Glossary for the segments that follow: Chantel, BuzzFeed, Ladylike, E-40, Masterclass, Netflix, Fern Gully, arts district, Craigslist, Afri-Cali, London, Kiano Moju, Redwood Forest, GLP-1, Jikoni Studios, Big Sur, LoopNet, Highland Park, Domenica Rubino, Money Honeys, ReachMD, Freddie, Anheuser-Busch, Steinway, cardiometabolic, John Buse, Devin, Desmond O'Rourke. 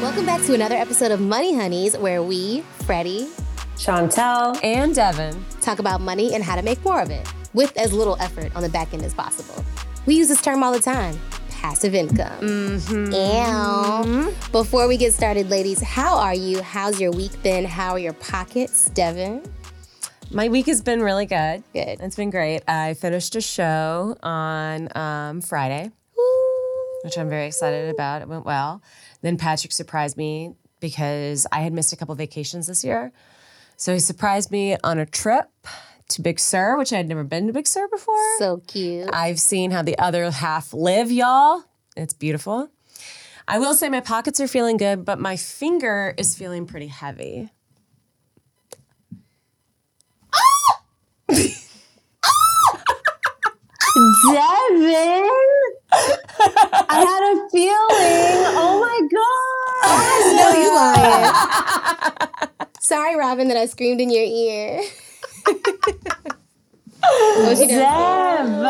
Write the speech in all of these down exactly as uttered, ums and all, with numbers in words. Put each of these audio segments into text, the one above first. Welcome back to another episode of Money Honeys, where we, Freddie, Chantel, and Devin talk about money and how to make more of it with as little effort on the back end as possible. We use this term all the time, passive income. Mm-hmm. Ew. Before we get started, ladies, how are you? How's your week been? How are your pockets, Devin? My week has been really good. Good. It's been great. I finished a show on um, Friday, Ooh. which I'm very excited about. It went well. Then Patrick surprised me because I had missed a couple vacations this year. So he surprised me on a trip to Big Sur, which I had never been to Big Sur before. So cute. I've seen how the other half live, y'all. It's beautiful. I will say my pockets are feeling good, but my finger is feeling pretty heavy. Ah! ah! Devin! I had a feeling. Oh my God. I know you lying. Sorry, Robin, that I screamed in your ear. Dev. Devin.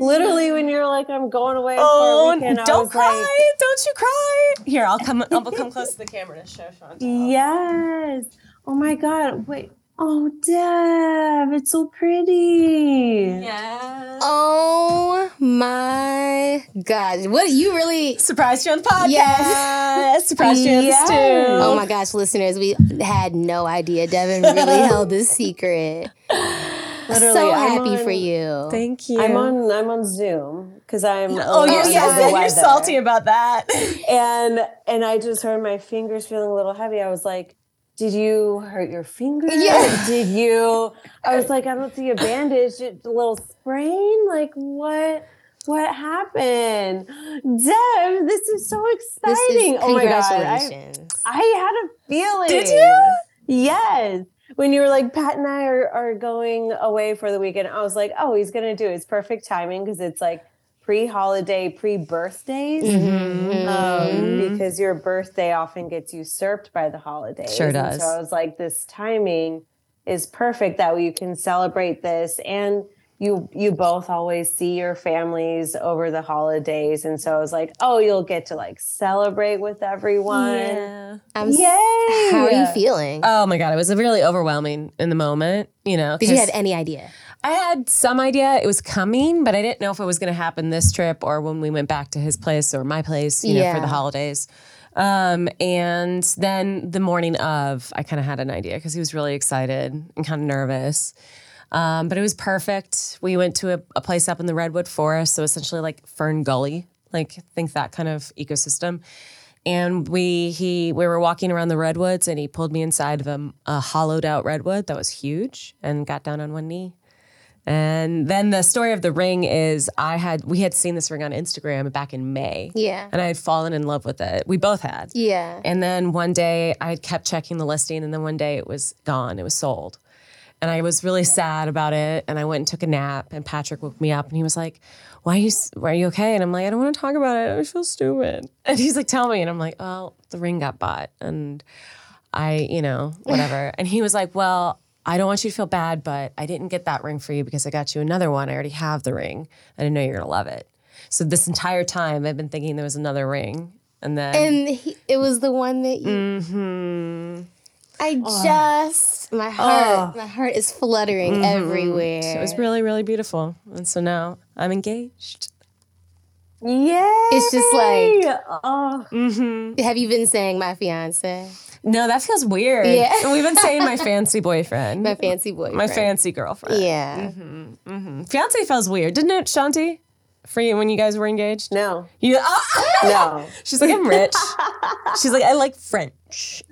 Literally, when you're like, I'm going away oh, for a weekend. Don't I was cry. Like, don't you cry. Here, I'll come I'll come close to the camera to show Chantel. Yes. Oh my God. Wait. Oh, Deb, it's so pretty. Yeah. Oh, my God. What, you really... Surprised you on the podcast. Yes. Surprised you on this, too. Oh, my gosh, listeners, we had no idea. Devin really held this secret. Literally, so happy on, for you. Thank you. I'm on I'm on Zoom because I'm oh you're, yes, you're salty about that. and and I just heard my fingers feeling a little heavy. I was like, did you hurt your finger? Yeah. Did you? I was like, I don't see a bandage, a little sprain. Like, what? What happened? Deb, this is so exciting. This is, oh my God. I, I had a feeling. Did you? Yes. When you were like, Pat and I are, are going away for the weekend, I was like, oh, he's going to do it. It's perfect timing because it's like pre-holiday, pre-birthdays, mm-hmm. um, because your birthday often gets usurped by the holidays. Sure does. And so I was like, this timing is perfect. That way you can celebrate this, and you you both always see your families over the holidays. And so I was like, oh, you'll get to like celebrate with everyone. Yeah. I'm Yay! S- How are you feeling? Oh my God, it was really overwhelming in the moment. You know, did you have any idea? I had some idea it was coming, but I didn't know if it was going to happen this trip or when we went back to his place or my place, you yeah. know, for the holidays. Um, and then the morning of, I kind of had an idea because he was really excited and kind of nervous. Um, but it was perfect. We went to a, a place up in the Redwood Forest, so essentially like Fern Gully, like think that kind of ecosystem. And we he we were walking around the redwoods, and he pulled me inside of a, a hollowed out redwood that was huge, and got down on one knee. And then the story of the ring is I had we had seen this ring on Instagram back in May. Yeah. And I had fallen in love with it. We both had. Yeah. And then one day I had kept checking the listing, and then one day it was gone. It was sold. And I was really sad about it. And I went and took a nap, and Patrick woke me up, and he was like, why are you, why are you okay? And I'm like, I don't want to talk about it. I feel stupid. And he's like, tell me. And I'm like, oh, the ring got bought. And I, you know, whatever. And he was like, well, I don't want you to feel bad, but I didn't get that ring for you because I got you another one. I already have the ring. I didn't know you were going to love it. So this entire time I've been thinking there was another ring. And then. And he, it was the one that you. Mm-hmm. I oh. just. My heart. Oh. My heart is fluttering mm-hmm. everywhere. So it was really, really beautiful. And so now I'm engaged. Yay! It's just like. Oh. Mm-hmm. Have you been saying my fiancé? No, that feels weird. Yeah. We've been saying my fancy boyfriend. My fancy boyfriend. My fancy girlfriend. Yeah. Mm-hmm. Mm-hmm. Fiance feels weird, didn't it, Shanti? For you, when you guys were engaged? No. You, oh, no. She's like, I'm rich. She's like, I like French.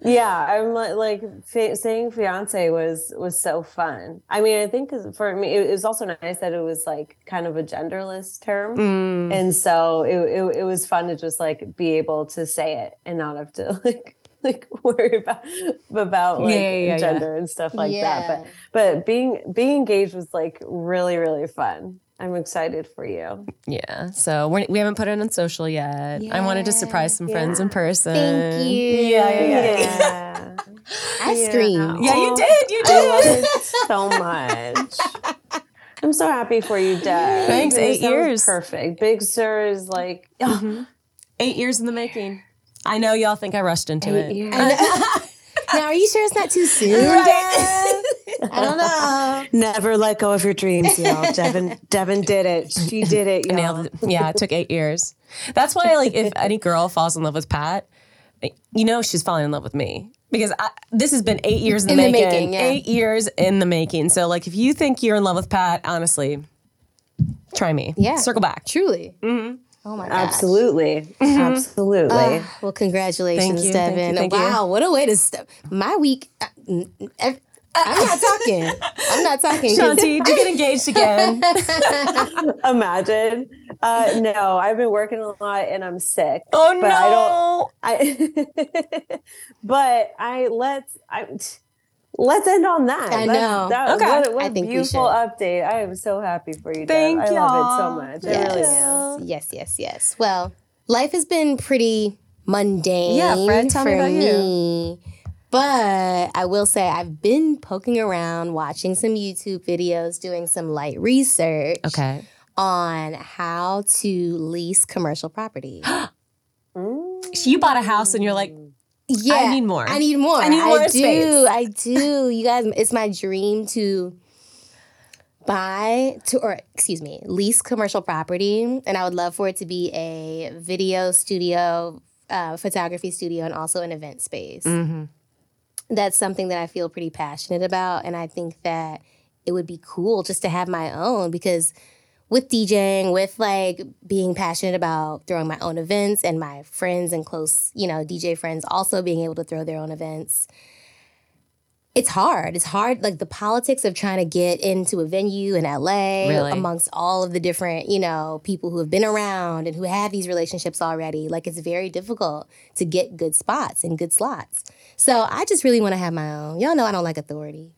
Yeah, I'm like, like saying fiance was, was so fun. I mean, I think for me, it was also nice that it was like kind of a genderless term. Mm. And so it, it it was fun to just like be able to say it and not have to like like worry about about like yeah, yeah, gender yeah. and stuff like yeah. that. But but being being engaged was like really, really fun. I'm excited for you. Yeah. So we're, we haven't put it on social yet. Yeah. I wanted to surprise some yeah. friends in person. Thank you. Yeah. yeah, yeah. I yeah. screamed. Yeah, you did. You did. I loved it so much. I'm so happy for you, Dad. Thanks. Eight years. Perfect. Big Sur is like mm-hmm. eight years in the making. I know y'all think I rushed into eight it. Years. Now, are you sure it's not too soon, right. Devin? I don't know. Never let go of your dreams, y'all. Devin, Devin did it. She did it, y'all. Nailed it. Yeah, it took eight years. That's why, like, if any girl falls in love with Pat, you know she's falling in love with me. Because I, this has been eight years in, in the making. making yeah. Eight years in the making. So, like, if you think you're in love with Pat, honestly, try me. Yeah. Circle back. Truly. Mm-hmm. Oh my gosh. Absolutely. Mm-hmm. Absolutely. Uh, well, congratulations, thank you, Devin. Thank you, thank wow, you. What a way to step. My week, I, I, I'm not talking. I'm not talking. Shanti, did you get engaged again? Imagine. Uh, no, I've been working a lot and I'm sick. Oh, but no. I don't. I but I, let's, I, let's end on that. I know. That, okay. What, what I a think beautiful update. I am so happy for you, Thank Deb. I y'all. love it so much. Yes. I really do. Yes, yes, yes. Well, life has been pretty mundane yeah, Fred, tell for me, about me. You. But I will say I've been poking around, watching some YouTube videos, doing some light research okay. on how to lease commercial property. So you bought a house and you're like, yeah, I need more. I need more. I need more I space. do. I do. You guys, it's my dream to buy to, or excuse me, lease commercial property, and I would love for it to be a video studio, uh, photography studio, and also an event space. Mm-hmm. That's something that I feel pretty passionate about, and I think that it would be cool just to have my own because. With DJing, with like being passionate about throwing my own events and my friends and close, you know, D J friends also being able to throw their own events. It's hard. It's hard. Like the politics of trying to get into a venue in L A really? Amongst all of the different, you know, people who have been around and who have these relationships already. Like it's very difficult to get good spots and good slots. So I just really want to have my own. Y'all know I don't like authority.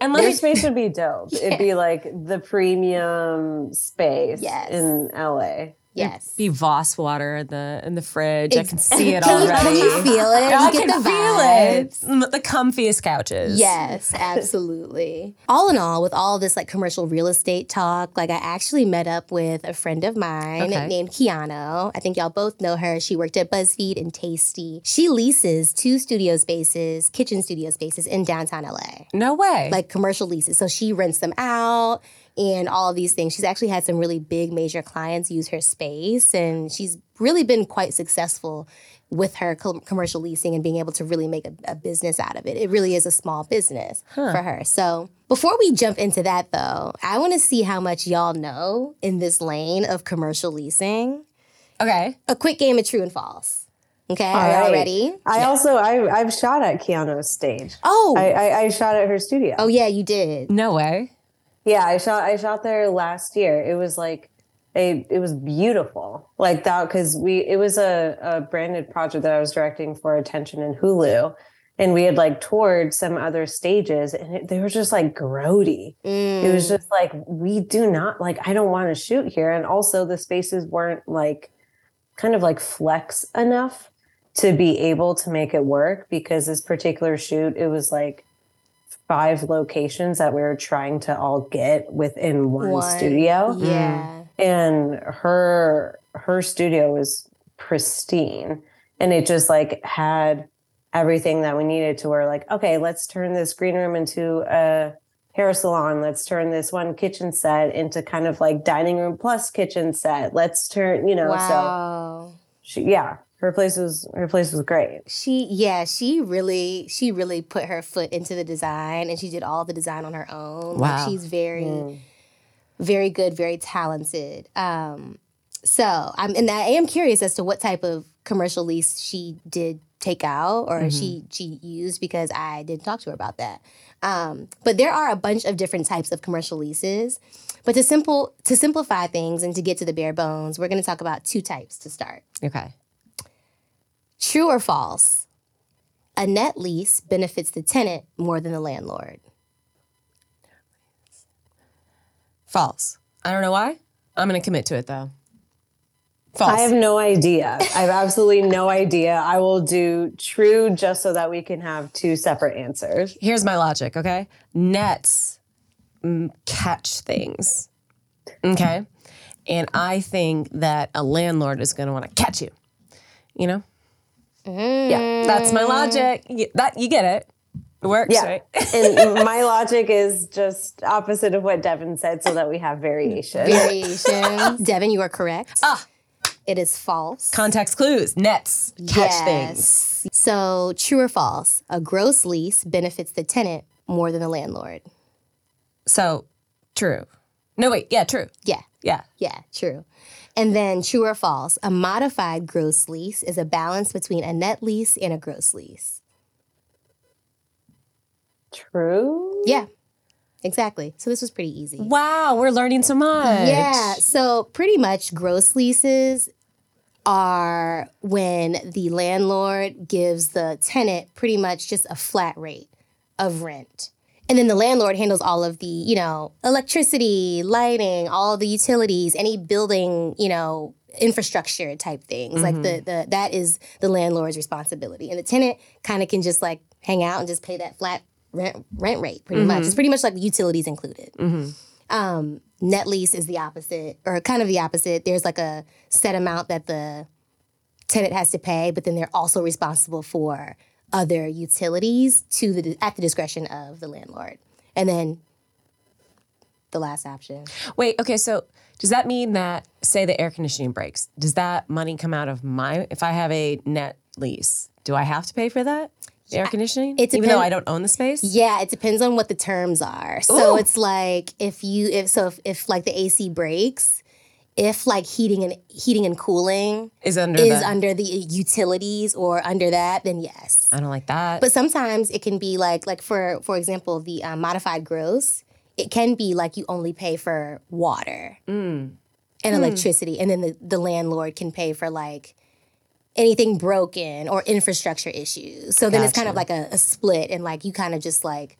And like, their space would be dope. Yeah. It'd be like the premium space yes. in L A. Yes. It'd be Voss water in the in the fridge. It's, I can see it can already. You, can you feel it? You I get can the feel it. The comfiest couches. Yes, absolutely. All in all, with all this like commercial real estate talk, like I actually met up with a friend of mine okay. named Kiano. I think y'all both know her. She worked at BuzzFeed and Tasty. She leases two studio spaces, kitchen studio spaces in downtown L A. No way. Like commercial leases. So she rents them out. And all of these things. She's actually had some really big major clients use her space. And she's really been quite successful with her co- commercial leasing and being able to really make a, a business out of it. It really is a small business huh. for her. So before we jump into that, though, I want to see how much y'all know in this lane of commercial leasing. Okay. A quick game of true and false. Okay, all right. Are y'all ready? I yeah. also, I, I've shot at Kiano's stage. Oh. I, I, I shot at her studio. Oh, yeah, you did. No way. Yeah, I shot I shot there last year. It was like a it was beautiful. Like that cuz we it was a, a branded project that I was directing for Attention and Hulu, and we had like toured some other stages and it, they were just like grody. Mm. It was just like we do not like I don't want to shoot here, and also the spaces weren't like kind of like flex enough to be able to make it work because this particular shoot it was like five locations that we were trying to all get within one, one studio. Yeah. And her her studio was pristine. And it just like had everything that we needed to where like, okay, let's turn this green room into a hair salon. Let's turn this one kitchen set into kind of like dining room plus kitchen set. Let's turn, you know, wow. so she, yeah. Her place was her place was great. She yeah, she really she really put her foot into the design, and she did all the design on her own. Wow. Like, she's very mm. very good, very talented. Um, so I'm and I am curious as to what type of commercial lease she did take out or mm-hmm. she she used, because I didn't talk to her about that. Um, but there are a bunch of different types of commercial leases. But to simple to simplify things and to get to the bare bones, we're going to talk about two types to start. Okay. True or false? A net lease benefits the tenant more than the landlord. False. I don't know why. I'm going to commit to it, though. False. I have no idea. I have absolutely no idea. I will do true just so that we can have two separate answers. Here's my logic, okay? Nets mm, catch things, okay? And I think that a landlord is going to want to catch you, you know? Mm. Yeah, that's my logic. You, that you get it. It works, yeah. Right? And my logic is just opposite of what Devin said, so that we have variation. Variation. Devin, you are correct. Ah. It is false. Context clues, nets, catch yes. things. So true or false, a gross lease benefits the tenant more than the landlord. So true. No, wait, yeah, true. Yeah. Yeah. Yeah, true. And then true or false, a modified gross lease is a balance between a net lease and a gross lease. True? Yeah, exactly. So this was pretty easy. Wow, we're learning so much. Yeah, so pretty much gross leases are when the landlord gives the tenant pretty much just a flat rate of rent. And then the landlord handles all of the, you know, electricity, lighting, all the utilities, any building, you know, infrastructure type things. Mm-hmm. Like the the that is the landlord's responsibility. And the tenant kind of can just like hang out and just pay that flat rent rent rate pretty mm-hmm. much. It's pretty much like utilities included. Mm-hmm. Um, net lease is the opposite, or kind of the opposite. There's like a set amount that the tenant has to pay, but then they're also responsible for other utilities to the at the discretion of the landlord. And then the last option. Wait, okay, so does that mean that, say the air conditioning breaks, does that money come out of my, if I have a net lease, do I have to pay for that? The air conditioning? It depends, even though I don't own the space? Yeah, it depends on what the terms are. So Ooh. It's like if you if so if, if like the A C breaks, if like heating and heating and cooling is under is the, under the utilities or under that, then yes. I don't like that. But sometimes it can be like like for for example the uh, modified gross. It can be like you only pay for water mm. and mm. electricity, and then the, the landlord can pay for like anything broken or infrastructure issues. So then gotcha. It's kind of like a, a split, and like you kind of just like.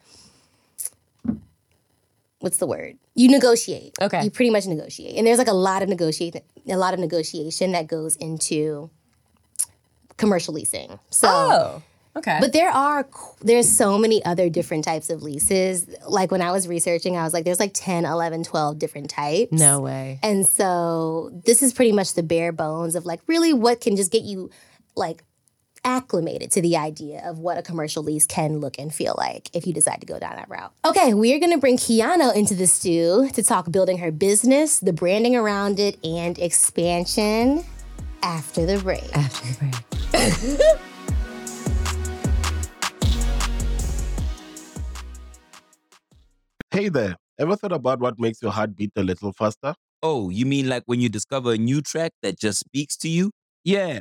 What's the word? You negotiate. Okay. You pretty much negotiate. And there's like a lot of negotiate, a lot of negotiation that goes into commercial leasing. So, oh, okay. But there are, there's so many other different types of leases. Like when I was researching, I was like, there's like ten, eleven, twelve different types. No way. And so this is pretty much the bare bones of like really what can just get you like acclimated to the idea of what a commercial lease can look and feel like if you decide to go down that route. Okay, we are going to bring Kiano into the stew to talk building her business, the branding around it, and expansion after the break. After the break. Hey there, ever thought about what makes your heart beat a little faster? Oh, you mean like when you discover a new track that just speaks to you? Yeah.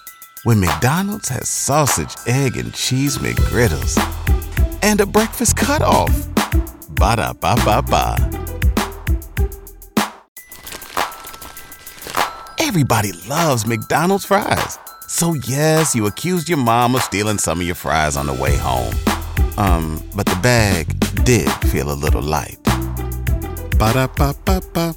when McDonald's has sausage, egg, and cheese McGriddles and a breakfast cutoff. Ba-da-ba-ba-ba. Everybody loves McDonald's fries. So yes, you accused your mom of stealing some of your fries on the way home. Um, but the bag did feel a little light. Ba-da-ba-ba-ba.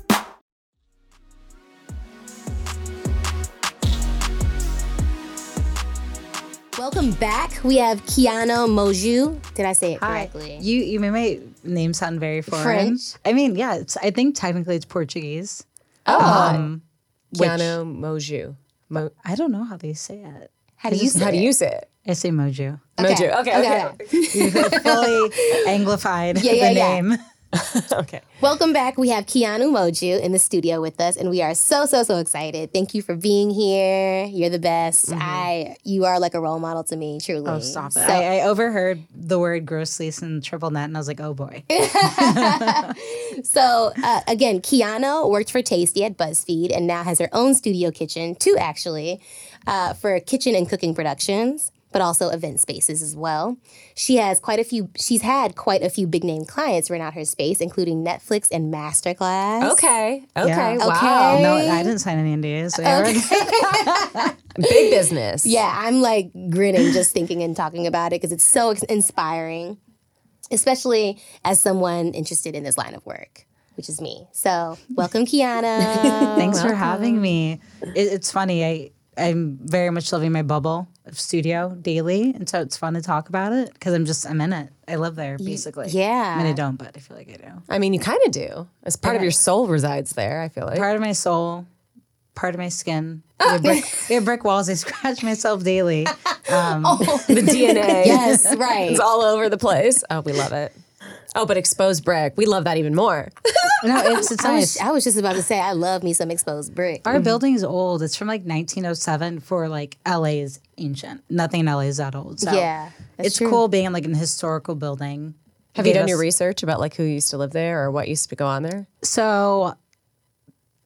Welcome back. We have Kiano Moju. Did I say it Hi. correctly? You you made my name sound very foreign. French? I mean, yeah, it's, I think technically it's Portuguese. Oh. Um, Kiano Moju. Mo- I don't know how they say it. How do you say how it? do you say it? I say Moju. Okay. Moju. Okay, okay. okay. You fully anglified yeah, yeah, the yeah. name. Okay. Welcome back. We have Kiano Moju in the studio with us, and we are so, so, so excited. Thank you for being here. You're the best. Mm-hmm. I, you are like a role model to me, truly. Oh, stop it. So, I, I overheard the word gross lease and triple net, and I was like, oh, boy. So, uh, again, Kiano worked for Tasty at BuzzFeed and now has her own studio kitchen, two actually, uh, for kitchen and cooking productions, but also event spaces as well. She has quite a few, she's had quite a few big name clients rent out her space, including Netflix and Masterclass. Okay, okay, yeah. wow. Okay. No, I didn't sign any N D As. So okay. Big business. Yeah, I'm like grinning just thinking and talking about it because it's so inspiring, especially as someone interested in this line of work, which is me. So welcome, Kiana. Thanks welcome. for having me. It, it's funny, I, I'm very much loving my bubble of studio daily, and so it's fun to talk about it because I'm just I'm in it. I live there basically. You, yeah, I mean I don't, but I feel like I do. I mean you kind of do. As part yeah. of your soul resides there. I feel like part of my soul, part of my skin. We have brick, we have brick walls. I scratch myself daily. Um, oh, the D N A. Yes, right. It's all over the place. Oh, we love it. Oh, but exposed brick. We love that even more. No, it's, it's I nice. Was, I was just about to say, I love me some exposed brick. Our mm-hmm. building is old. It's from like nineteen oh seven for like L A is ancient. Nothing in L A is that old. So yeah, it's true. Cool being in like an historical building. Have you done us- your research about like who used to live there or what used to go on there? So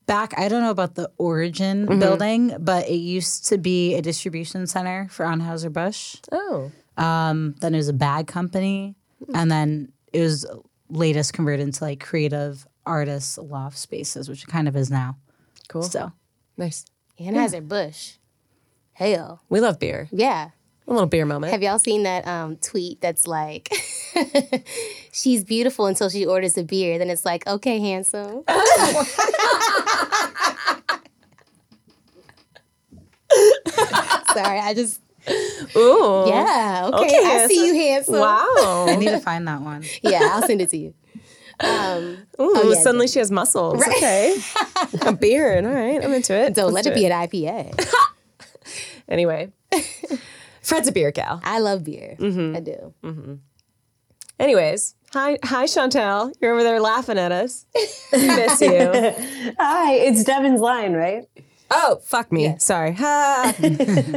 back, I don't know about the origin mm-hmm. building, but it used to be a distribution center for Anheuser-Busch. Oh. Um, then it was a bag company. Mm-hmm. And then it was latest converted into like creative artists loft spaces, which it kind of is now. Cool. So nice. Anheuser-Busch. Hell. We love beer. Yeah. A little beer moment. Have y'all seen that um, tweet that's like, she's beautiful until she orders a beer. Then it's like, okay, handsome. Sorry, I just... Ooh. Yeah. Okay. okay I see you, handsome. Wow. I need to find that one. Yeah, I'll send it to you. Um, Ooh, oh, yeah, suddenly dude. she has muscles. Right. Okay. A beer. All right. I'm into it. So Let's let it, it be an I P A. Anyway. Fred's a beer gal. I love beer. Mm-hmm. I do. Mm-hmm. Anyways. Hi, hi, Chantel. You're over there laughing at us. We miss you. Hi. It's Devin's line, right? Oh, fuck me. Yeah. Sorry. Ah.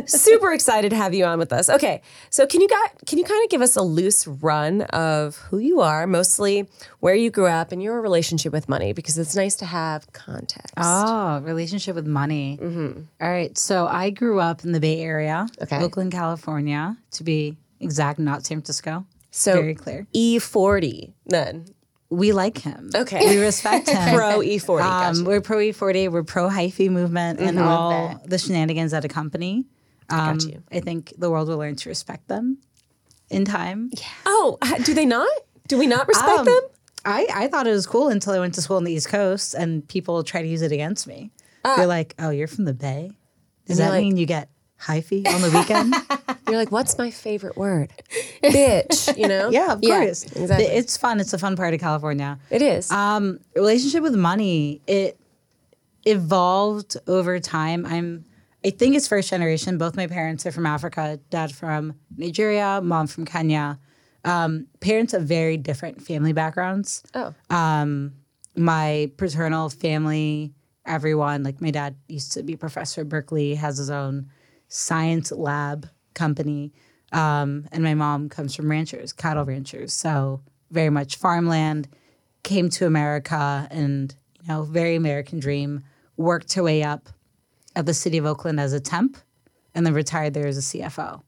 Super excited to have you on with us. Okay. So can you got, can you kind of give us a loose run of who you are, mostly where you grew up and your relationship with money? Because it's nice to have context. Oh, relationship with money. Mm-hmm. All right. So I grew up in the Bay Area, okay. Oakland, California, to be exact, not San Francisco. So very clear. E forty then. We like him. Okay. We respect him. Pro E forty. Um, gotcha. We're pro E forty. We're pro hyphy movement mm-hmm. and all the shenanigans that accompany. Um, Got you. I think the world will learn to respect them in time. Yeah. Oh, do they not? Do we not respect um, them? I, I thought it was cool until I went to school on the East Coast and people try to use it against me. Uh, They're like, oh, you're from the Bay? Does that like, mean you get hyphy on the weekend? You're like, what's my favorite word? Bitch, you know? Yeah, of course. Yeah, exactly. It's fun. It's a fun part of California. It is. Um, relationship with money, it evolved over time. I'm, I think it's first generation. Both my parents are from Africa. Dad from Nigeria, mom from Kenya. Um, parents have very different family backgrounds. Oh. Um, my paternal family, everyone, like my dad used to be a professor at Berkeley, has his own science lab company, um, and my mom comes from ranchers, cattle ranchers, so very much farmland, came to America and, you know, very American dream, worked her way up at the city of Oakland as a temp, and then retired there as a C F O.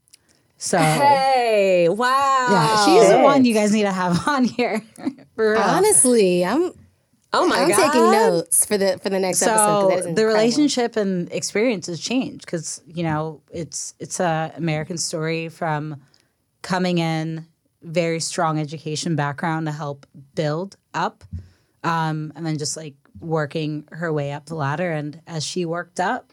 So hey, wow. Yeah, she's the one you guys need to have on here. For honestly, I'm Oh my I'm God. taking notes for the for the next so episode. So the incredible. relationship and experience has changed because, you know, it's it's a American story from coming in, very strong education background to help build up, um, and then just like working her way up the ladder. And as she worked up,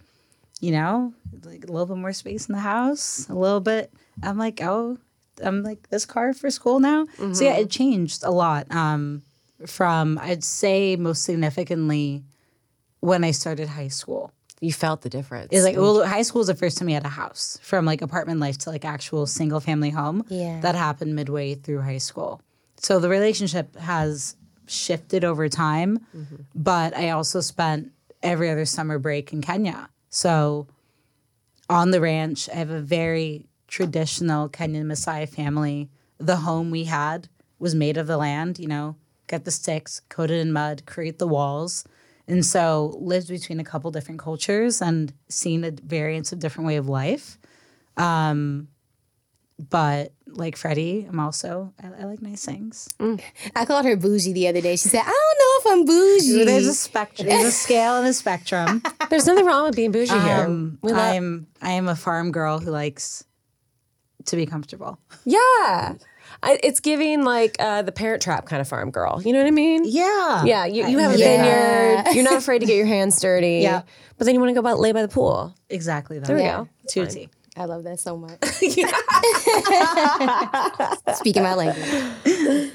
you know, like a little bit more space in the house, a little bit. I'm like, oh, I'm like this car for school now. Mm-hmm. So yeah, it changed a lot. Um, From, I'd say most significantly, when I started high school. You felt the difference. It's like, well, high school was the first time we had a house. From like apartment life to like actual single family home. Yeah. That happened midway through high school. So the relationship has shifted over time. Mm-hmm. But I also spent every other summer break in Kenya. So on the ranch, I have a very traditional Kenyan Maasai family. The home we had was made of the land, you know. Get the sticks, coat it in mud, create the walls. And so lived between a couple different cultures and seen the variance of different way of life. Um, but like Freddie, I'm also, I, I like nice things. Mm. I called her bougie the other day. She said, I don't know if I'm bougie. There's a spectrum. There's a scale and a spectrum. There's nothing wrong with being bougie um, here. I am I am a farm girl who likes to be comfortable. Yeah. I, it's giving like uh, the Parent Trap kind of farm girl. You know what I mean? Yeah. Yeah. You, you have a yeah. vineyard. You're not afraid to get your hands dirty. Yeah. But then you want to go by, lay by the pool. Exactly. That. There yeah. we go. Two T. I love that so much. Speaking my language.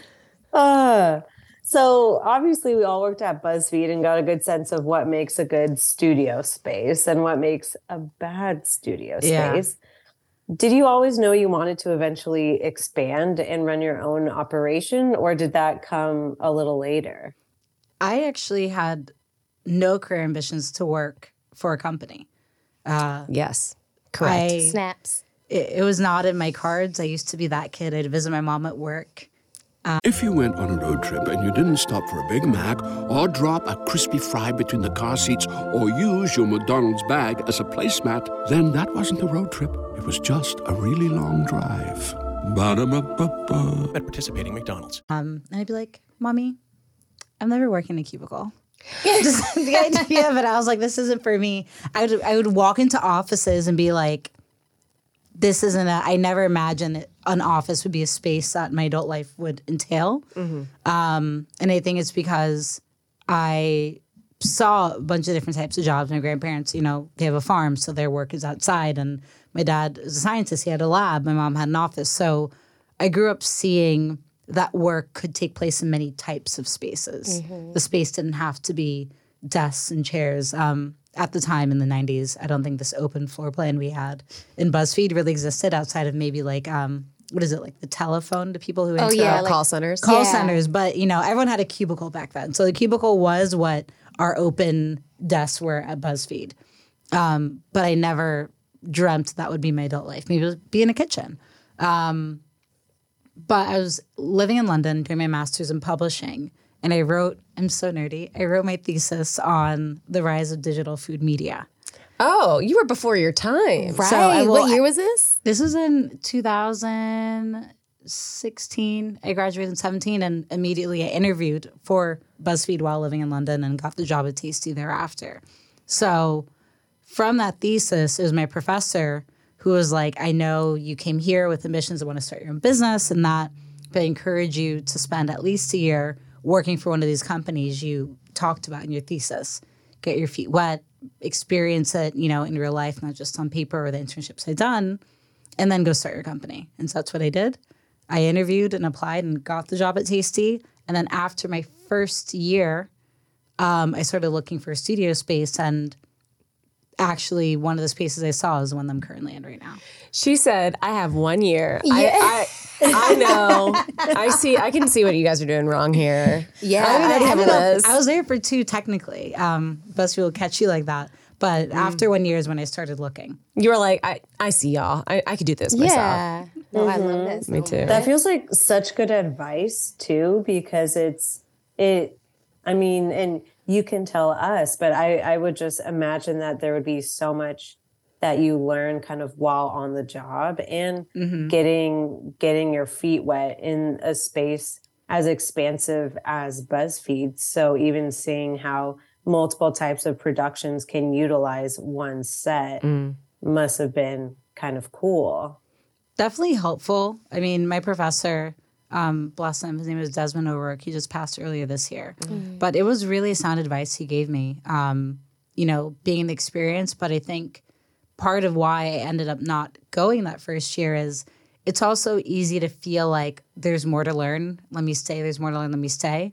Uh, so obviously we all worked at BuzzFeed and got a good sense of what makes a good studio space and what makes a bad studio yeah. space. Did you always know you wanted to eventually expand and run your own operation, or did that come a little later? I actually had no career ambitions to work for a company. Uh, yes, correct. I, Snaps. It, it was not in my cards. I used to be that kid. I'd visit my mom at work. Uh, if you went on a road trip and you didn't stop for a Big Mac or drop a crispy fry between the car seats or use your McDonald's bag as a placemat, then that wasn't a road trip. It was just a really long drive. Ba-da-ba-ba-ba. At participating McDonald's. Um, and I'd be like, Mommy, I'm never working in a cubicle. Just the idea of it, I was like, this isn't for me. I would, I would walk into offices and be like, this isn't a, I never imagined an office would be a space that my adult life would entail. Mm-hmm. Um, and I think it's because I saw a bunch of different types of jobs. My grandparents, you know, they have a farm, so their work is outside. And my dad was a scientist. He had a lab. My mom had an office. So I grew up seeing that work could take place in many types of spaces. Mm-hmm. The space didn't have to be desks and chairs. Um, at the time in the nineties, I don't think this open floor plan we had in BuzzFeed really existed outside of maybe like, um, what is it, like the telephone to people who oh, yeah, like, call centers. Call yeah. centers. But, you know, everyone had a cubicle back then. So the cubicle was what our open desks were at BuzzFeed. Um, but I never dreamt that would be my adult life. Maybe it would be in a kitchen. Um, but I was living in London doing my master's in publishing. And I wrote, I'm so nerdy, I wrote my thesis on the rise of digital food media. Oh, you were before your time. Right. So I, well, what year was this? I, this was in two thousand sixteen. I graduated in seventeen and immediately I interviewed for BuzzFeed while living in London and got the job at Tasty thereafter. So from that thesis, it was my professor who was like, I know you came here with ambitions and want to start your own business and that, but I encourage you to spend at least a year working for one of these companies you talked about in your thesis. Get your feet wet, experience it, you know, in real life, not just on paper or the internships I'd done, and then go start your company. And so that's what I did. I interviewed and applied and got the job at Tasty. And then after my first year, um, I started looking for a studio space, and actually one of the spaces I saw is the one I'm currently in right now. She said, I have one year. Yeah. I, I, I know. I see. I can see what you guys are doing wrong here. Yeah. I, I, I, was, I was there for two, technically. Um, BuzzFeed will catch you like that. But mm. after one year is when I started looking. You were like, I, I see y'all. I, I could do this myself. Yeah. No, mm-hmm. I love this. Me too. That feels like such good advice, too, because it's, it, I mean, and you can tell us, but I, I would just imagine that there would be so much that you learn kind of while on the job, and mm-hmm. getting getting your feet wet in a space as expansive as BuzzFeed. So even seeing how multiple types of productions can utilize one set mm. must have been kind of cool. Definitely helpful. I mean, my professor, um, bless him, his name is Desmond O'Rourke. He just passed earlier this year. Mm. But it was really sound advice he gave me, um, you know, being in the experience. But I think part of why I ended up not going that first year is it's also easy to feel like there's more to learn. Let me stay. There's more to learn. Let me stay.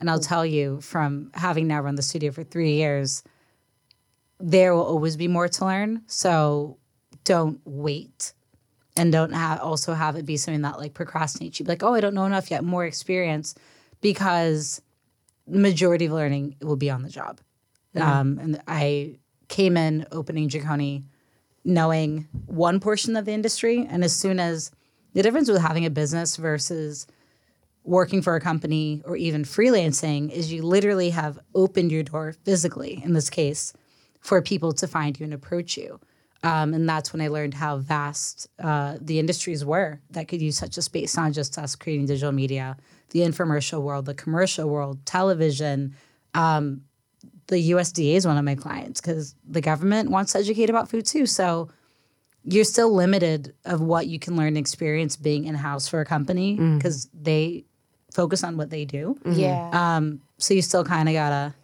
And I'll tell you, from having now run the studio for three years, there will always be more to learn. So don't wait. And don't ha- also have it be something that, like, procrastinates you. Be like, oh, I don't know enough yet, more experience. Because the majority of learning will be on the job. Yeah. Um, and I came in opening Jikoni knowing one portion of the industry. And as soon as the difference with having a business versus working for a company or even freelancing is you literally have opened your door physically, in this case, for people to find you and approach you. Um, and that's when I learned how vast uh, the industries were that could use such a space, not just us creating digital media, the infomercial world, the commercial world, television. Um, the U S D A is one of my clients because the government wants to educate about food too. So you're still limited of what you can learn and experience being in-house for a company because mm. they focus on what they do. Mm-hmm. Yeah. Um, so you still kind of got to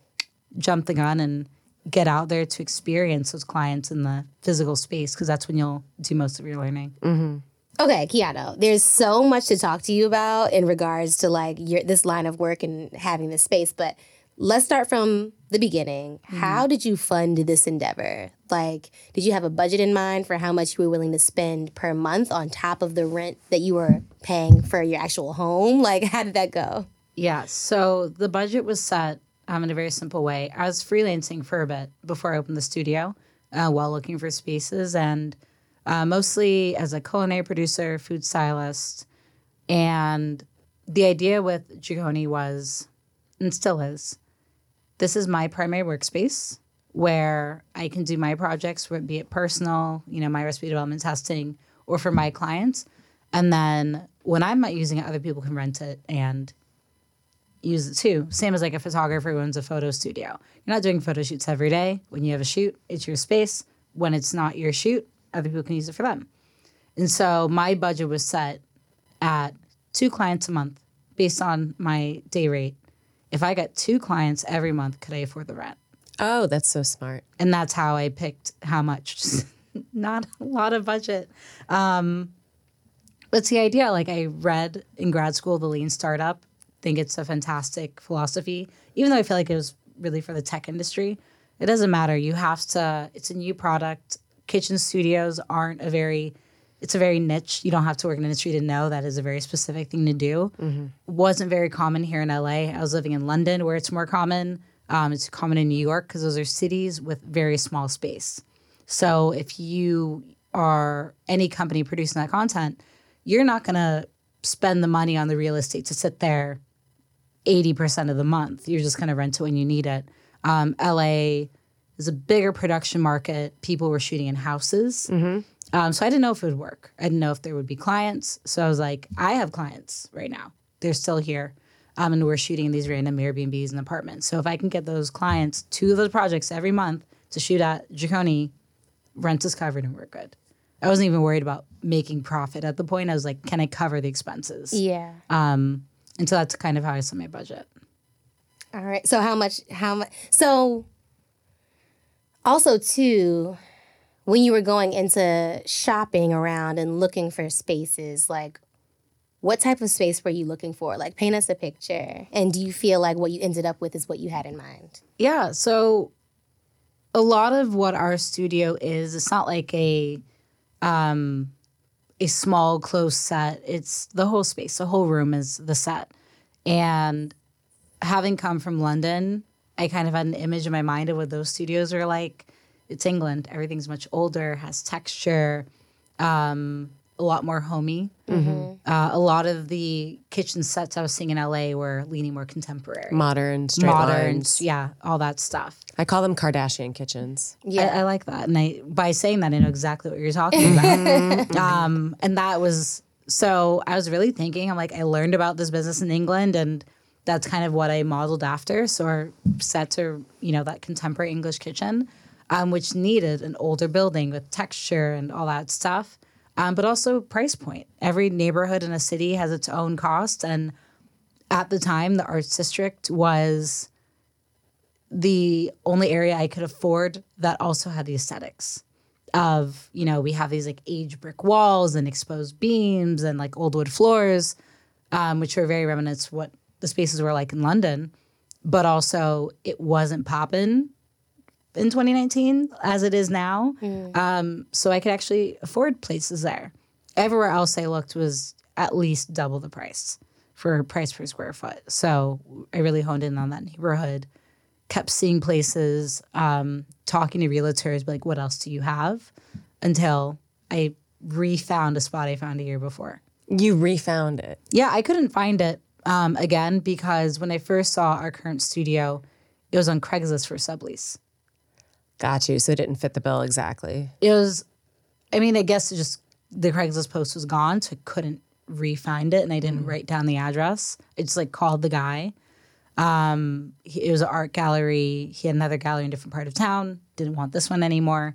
jump the gun and get out there to experience those clients in the physical space because that's when you'll do most of your learning. Mm-hmm. Okay, Kiano, there's so much to talk to you about in regards to like your, this line of work and having this space, but let's start from the beginning. Mm-hmm. How did you fund this endeavor? Like, did you have a budget in mind for how much you were willing to spend per month on top of the rent that you were paying for your actual home? Like, how did that go? Yeah, so the budget was set Um, in a very simple way. I was freelancing for a bit before I opened the studio uh, while looking for spaces, and uh, mostly as a culinary producer, food stylist. And the idea with Jikoni was, and still is, this is my primary workspace where I can do my projects, be it personal, you know, my recipe development testing, or for my clients. And then when I'm not using it, other people can rent it and use it too. Same as like a photographer who owns a photo studio. You're not doing photo shoots every day. When you have a shoot, it's your space. When it's not your shoot, other people can use it for them. And so my budget was set at two clients a month based on my day rate. If I got two clients every month, could I afford the rent? Oh, that's so smart. And that's how I picked how much. Just not a lot of budget. Um, that's the idea. Like I read in grad school, the Lean Startup. Think it's a fantastic philosophy, even though I feel like it was really for the tech industry. It doesn't matter. You have to, it's a new product. Kitchen studios aren't a very, it's a very niche. You don't have to work in an industry to know that is a very specific thing to do. Mm-hmm. Wasn't very common here in L A. I was living in London where it's more common. Um, it's common in New York because those are cities with very small space. So if you are any company producing that content, you're not going to spend the money on the real estate to sit there eighty percent of the month. You're just going to rent it when you need it. Um, L A is a bigger production market. People were shooting in houses. Mm-hmm. Um, so I didn't know if it would work. I didn't know if there would be clients. So I was like, I have clients right now. They're still here. Um, and we're shooting in these random Airbnbs and apartments. So if I can get those clients, two of those projects every month to shoot at Jikoni, rent is covered and we're good. I wasn't even worried about making profit at the point. I was like, can I cover the expenses? Yeah. Um, and so that's kind of how I set my budget. All right. So how much, how much, so also too, when you were going into shopping around and looking for spaces, like what type of space were you looking for? Like paint us a picture. And do you feel like what you ended up with is what you had in mind? Yeah. So a lot of what our studio is, it's not like a, Um, a small, close set. It's the whole space. The whole room is the set. And having come from London, I kind of had an image in my mind of what those studios are like. It's England. Everything's much older, has texture. Um, a lot more homey. Mm-hmm. Uh, a lot of the kitchen sets I was seeing in L A were leaning more contemporary. Modern, straight lines. Yeah, all that stuff. I call them Kardashian kitchens. Yeah, I, I like that. And I, by saying that, I know exactly what you're talking about. um, and that was, so I was really thinking, I'm like, I learned about this business in England and that's kind of what I modeled after. So our sets are, you know, that contemporary English kitchen, um, which needed an older building with texture and all that stuff. Um, but also price point. Every neighborhood in a city has its own cost. And at the time, the arts district was the only area I could afford that also had the aesthetics of, you know, we have these like aged brick walls and exposed beams and like old wood floors, um, which are very reminiscent of what the spaces were like in London. But also it wasn't poppin' in twenty nineteen as it is now. Mm. Um, so I could actually afford places there. Everywhere else I looked was at least double the price for price per square foot. So I really honed in on that neighborhood, kept seeing places, um, talking to realtors, like, what else do you have? Until I refound a spot I found a year before. You refound it? Yeah, I couldn't find it um, again because when I first saw our current studio, it was on Craigslist for sublease. Got you. So it didn't fit the bill exactly. It was, I mean, I guess it just the Craigslist post was gone, so I couldn't re-find it, and I didn't mm. write down the address. I just, like, called the guy. Um, he, it was an art gallery. He had another gallery in a different part of town. Didn't want this one anymore.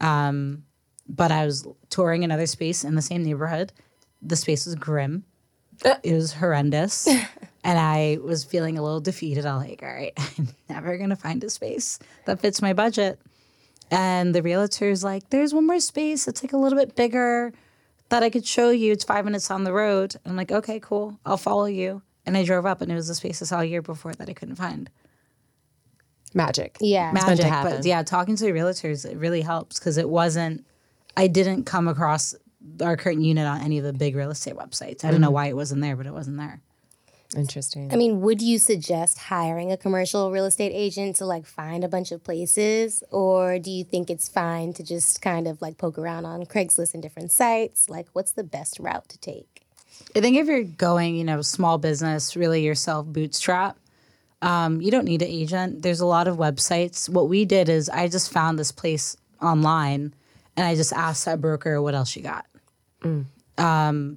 Um, but I was touring another space in the same neighborhood. The space was grim. Uh. It was horrendous. And I was feeling a little defeated. I'm like, all right, I'm never going to find a space that fits my budget. And the realtor's like, there's one more space. It's like a little bit bigger that I could show you. It's five minutes on the road. And I'm like, okay, cool. I'll follow you. And I drove up and it was the space I saw a year before that I couldn't find. Magic. Yeah. Magic. But yeah, talking to the realtors, it really helps because it wasn't, I didn't come across our current unit on any of the big real estate websites. I mm-hmm. don't know why it wasn't there, but it wasn't there. Interesting. I mean, would you suggest hiring a commercial real estate agent to, like, find a bunch of places? Or do you think it's fine to just kind of, like, poke around on Craigslist and different sites? Like, what's the best route to take? I think if you're going, you know, small business, really yourself bootstrap, um, you don't need an agent. There's a lot of websites. What we did is I just found this place online, and I just asked that broker what else you got. Mm. Um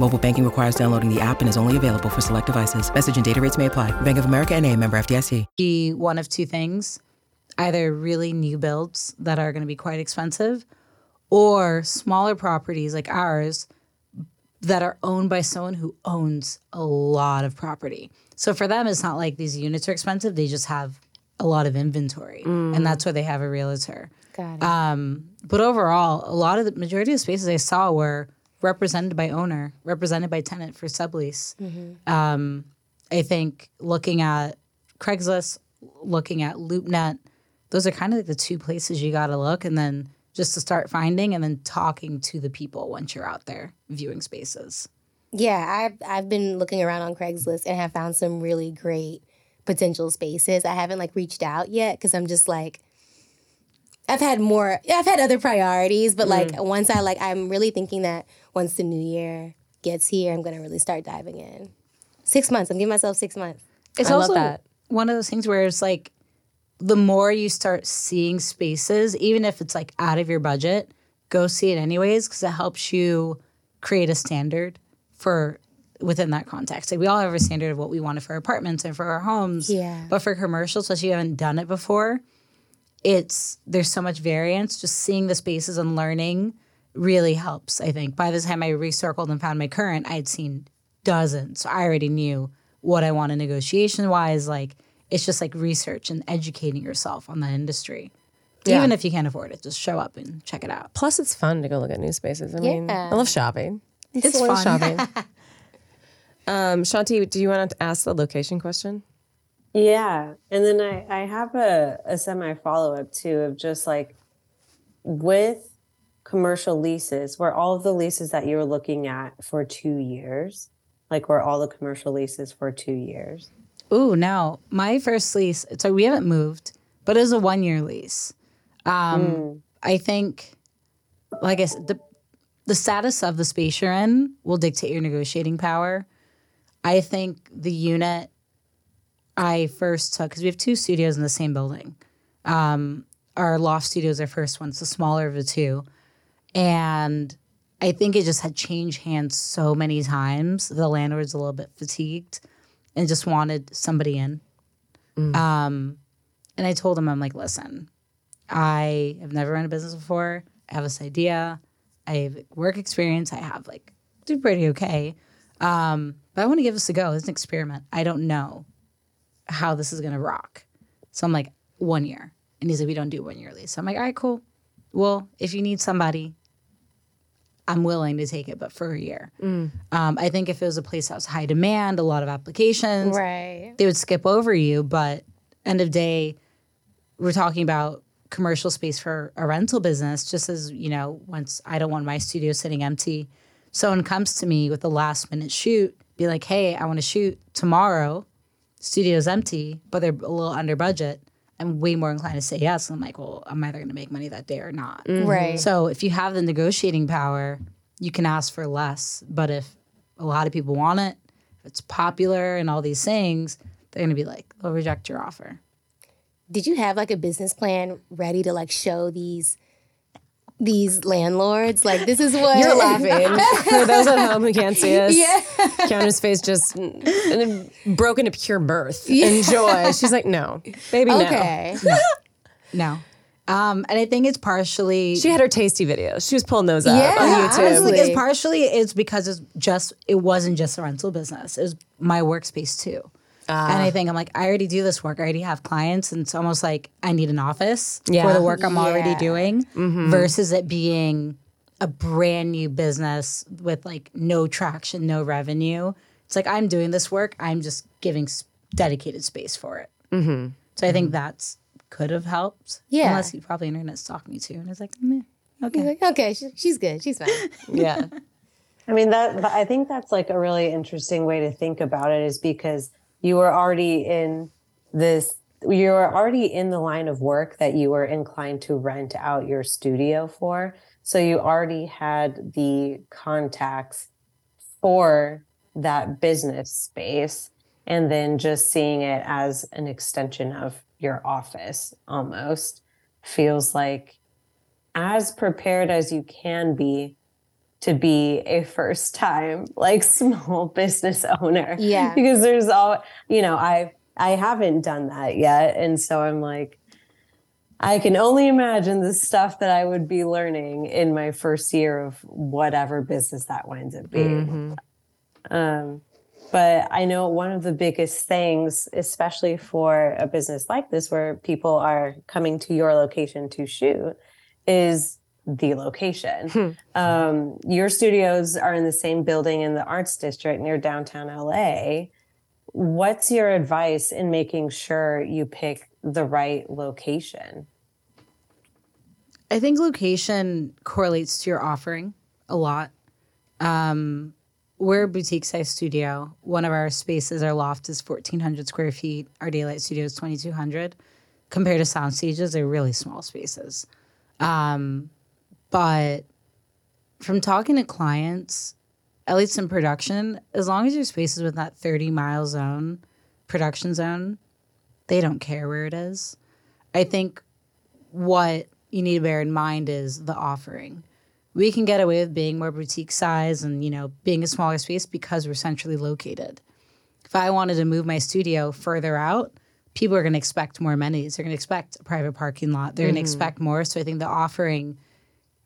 Mobile banking requires downloading the app and is only available for select devices. Message and data rates may apply. Bank of America N A, member F D I C. Be one of two things, either really new builds that are going to be quite expensive or smaller properties like ours that are owned by someone who owns a lot of property. So for them, it's not like these units are expensive. They just have a lot of inventory, mm. and that's where they have a realtor. Got it. Um, but overall, a lot of the majority of the spaces I saw were represented by owner, represented by tenant for sublease. Mm-hmm. Um, I think looking at Craigslist, looking at LoopNet, those are kind of like the two places you got to look, and then just to start finding and then talking to the people once you're out there viewing spaces. Yeah, I've I've been looking around on Craigslist and have found some really great potential spaces. I haven't, like, reached out yet because I'm just like, I've had more, I've had other priorities, but like mm. once I like, I'm really thinking that once the new year gets here, I'm going to really start diving in. Six months. I'm giving myself six months. It's I also love that. One of those things where it's like, the more you start seeing spaces, even if it's like out of your budget, go see it anyways, because it helps you create a standard for within that context. Like, we all have a standard of what we wanted for our apartments and for our homes. Yeah. But for commercial, especially if you haven't done it before, it's there's so much variance. Just seeing the spaces and learning really helps, I think. By the time I recircled and found my current, I had seen dozens. So I already knew what I wanted negotiation-wise. Like, it's just like research and educating yourself on that industry. Yeah. Even if you can't afford it, just show up and check it out. Plus, it's fun to go look at new spaces. I yeah. mean, I love shopping. It's, it's fun. Shopping. Um, Shanti, do you want to ask the location question? Yeah. And then I, I have a, a semi-follow-up, too, of just like with commercial leases, were all of the leases that you were looking at for two years? Like, were all the commercial leases for two years? Ooh, no. My first lease, so we haven't moved, but it was a one-year lease. Um, mm. I think, like I said, the, the status of the space you're in will dictate your negotiating power. I think the unit I first took, because we have two studios in the same building. Um, our loft studio is our first one. It's the smaller of the two. And I think it just had changed hands so many times. The landlord's a little bit fatigued and just wanted somebody in. Mm. Um, and I told him, I'm like, listen, I have never run a business before. I have this idea. I have work experience. I have, like, do pretty okay. Um, but I want to give this a go. It's an experiment. I don't know how this is going to rock. So I'm like, one year. And he's like, we don't do one year lease. So I'm like, all right, cool. Well, if you need somebody, I'm willing to take it, but for a year. Mm. Um, I think if it was a place that was high demand, a lot of applications, right, they would skip over you. But end of day, we're talking about commercial space for a rental business, just as, you know, once I don't want my studio sitting empty. Someone comes to me with a last minute shoot, be like, hey, I want to shoot tomorrow. Studio's empty, but they're a little under budget. I'm way more inclined to say yes. I'm like, well, I'm either going to make money that day or not. Mm-hmm. Right. So if you have the negotiating power, you can ask for less. But if a lot of people want it, if it's popular and all these things, they're going to be like, they'll reject your offer. Did you have like a business plan ready to like show these these landlords? Like, this is what... You're laughing. For those at home who can't see us, yeah. Kiana's face just broke into pure mirth yeah. and joy. She's like, no. Baby, okay. no. No. no. Um, and I think it's partially... She had her Tasty videos. She was pulling those up yeah, on YouTube. Honestly, it's partially it's because it's just it wasn't just a rental business. It was my workspace, too. Uh, and I think I'm like, I already do this work. I already have clients. And it's almost like I need an office yeah. for the work I'm yeah. already doing mm-hmm. versus it being a brand new business with like no traction, no revenue. It's like, I'm doing this work. I'm just giving sp- dedicated space for it. Mm-hmm. So I think mm-hmm. that's could have helped. Yeah. Unless you probably internet's stalking me too. And I was like, meh, okay. Like, okay, she's good. She's fine. yeah. I mean, that. I think that's like a really interesting way to think about it is because you were already in this, you were already in the line of work that you were inclined to rent out your studio for. So you already had the contacts for that business space and then just seeing it as an extension of your office almost feels like as prepared as you can be to be a first time, like small business owner. Yeah. Because there's all, you know, I, I haven't done that yet. And so I'm like, I can only imagine the stuff that I would be learning in my first year of whatever business that winds up being. Mm-hmm. Um, but I know one of the biggest things, especially for a business like this, where people are coming to your location to shoot is the location. Hmm. Um, your studios are in the same building in the Arts District near downtown L A. What's your advice in making sure you pick the right location? I think location correlates to your offering a lot. Um, we're a boutique-sized studio. One of our spaces, our loft, is fourteen hundred square feet. Our daylight studio is twenty-two hundred. Compared to sound stages, they're really small spaces. Um, But from talking to clients, at least in production, as long as your space is within that thirty-mile zone, production zone, they don't care where it is. I think what you need to bear in mind is the offering. We can get away with being more boutique size and, you know, being a smaller space because we're centrally located. If I wanted to move my studio further out, people are going to expect more amenities. They're going to expect a private parking lot. They're mm-hmm. going to expect more. So I think the offering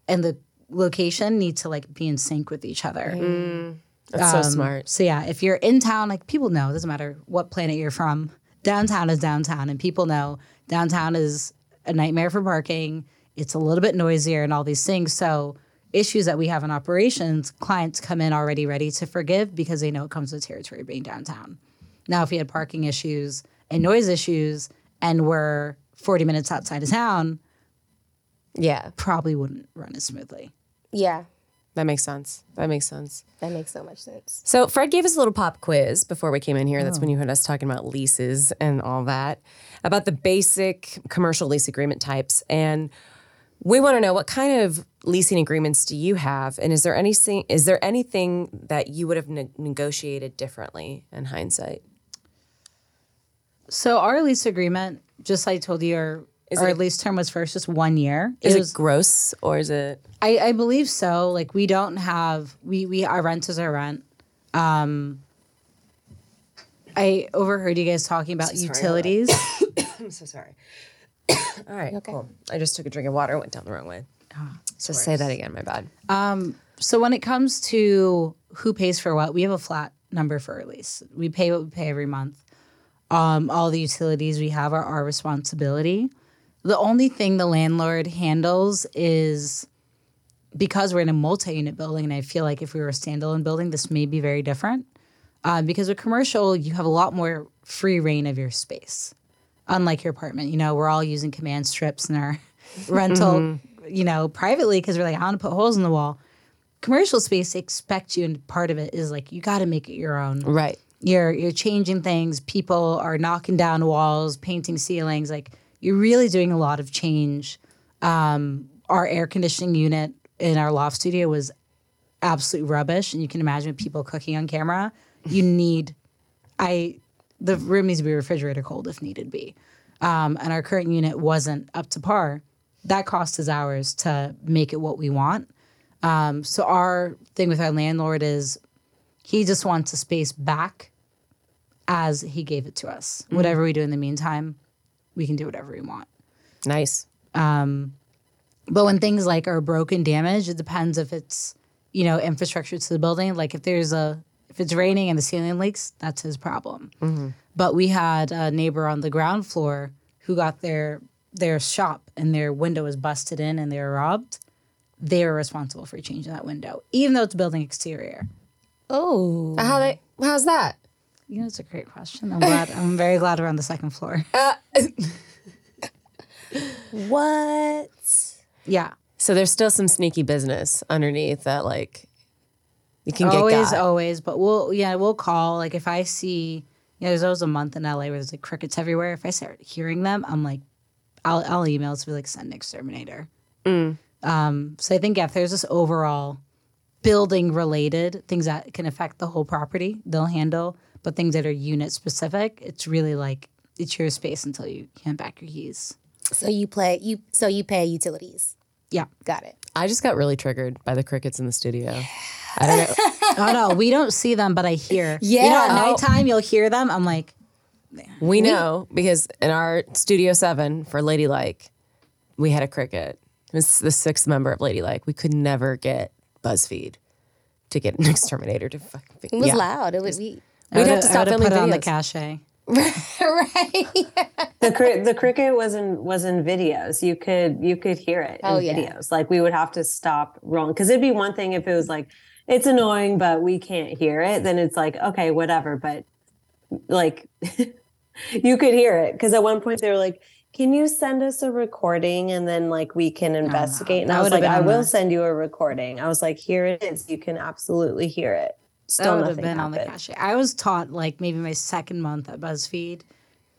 and the location need to, like, be in sync with each other. Mm, that's um, so smart. So, yeah, if you're in town, like, people know. It doesn't matter what planet you're from. Downtown is downtown, and people know downtown is a nightmare for parking. It's a little bit noisier and all these things. So issues that we have in operations, clients come in already ready to forgive because they know it comes with territory being downtown. Now, if we had parking issues and noise issues and we're forty minutes outside of town, yeah, probably wouldn't run as smoothly. Yeah. That makes sense. That makes sense. That makes so much sense. So Fred gave us a little pop quiz before we came in here. Oh. That's when you heard us talking about leases and all that, about the basic commercial lease agreement types. And we want to know, what kind of leasing agreements do you have? And is there anything, is there anything that you would have ne- negotiated differently in hindsight? So our lease agreement, just like I told you, our, our lease term was first just one year. Is it, it was, gross or is it? I, I believe so. Like we don't have, we, we our rent is our rent. Um, I overheard you guys talking about so utilities. Sorry, I'm so sorry. All right, okay. Cool. I just took a drink of water. It went down the wrong way. Oh, so say that again, my bad. Um, so when it comes to who pays for what, we have a flat number for our lease. We pay what we pay every month. Um, all the utilities we have are our responsibility. The only thing the landlord handles is, because we're in a multi-unit building, and I feel like if we were a standalone building, this may be very different. Uh, because with commercial, you have a lot more free reign of your space. Unlike your apartment, you know, we're all using command strips in our rental, mm-hmm. you know, privately because we're like, I want to put holes in the wall. Commercial space expects you, and part of it is like, you got to make it your own. Right. You're you're changing things. People are knocking down walls, painting ceilings. Like, you're really doing a lot of change. Um, our air conditioning unit in our loft studio was absolute rubbish. And you can imagine people cooking on camera. You need, I... The room needs to be refrigerator cold if needed be. Um, and our current unit wasn't up to par. That cost is ours to make it what we want. Um, so our thing with our landlord is he just wants the space back as he gave it to us. Mm-hmm. Whatever we do in the meantime, we can do whatever we want. Nice. Um, but when things like are broken, damaged, it depends if it's, you know, infrastructure to the building. Like if there's a... If it's raining and the ceiling leaks, that's his problem. Mm-hmm. But we had a neighbor on the ground floor who got their their shop and their window was busted in and they were robbed. They were responsible for changing that window, even though it's building exterior. Oh. How they, how's that? You know, it's a great question. I'm glad. I'm very glad we're on the second floor. Uh, what? Yeah. So there's still some sneaky business underneath that, like... You can always, get Always, always. But we'll, yeah, we'll call. Like if I see, you know, there's always a month in L A where there's like crickets everywhere. If I start hearing them, I'm like, I'll, I'll email to be like, send an exterminator. Mm. Um, so I think yeah, if there's this overall building related things that can affect the whole property, they'll handle. But things that are unit specific, it's really like it's your space until you hand back your keys. So you play you. So you pay utilities. Yeah, got it. I just got really triggered by the crickets in the studio. Yeah. I don't know. Oh, no, we don't see them, but I hear. Yeah. You know, at nighttime, you'll hear them. I'm like. Man. We know because in our Studio seven for Ladylike, we had a cricket. It was the sixth member of Ladylike. We could never get BuzzFeed to get an exterminator to fucking be. It was yeah. loud. It would be. We'd have to stop filming put videos. It on the cachet. Right. the cri- the cricket was in was in videos. You could you could hear it in oh, yeah. videos. Like we would have to stop rolling because it'd be one thing if it was like it's annoying but we can't hear it. Then it's like okay whatever. But like you could hear it because at one point they were like, "Can you send us a recording and then like we can investigate?" Oh, no. And I was like, "I will that. send you a recording." I was like, "Here it is. You can absolutely hear it." Still would have been happened. On the cachet. I was taught, like, maybe my second month at BuzzFeed,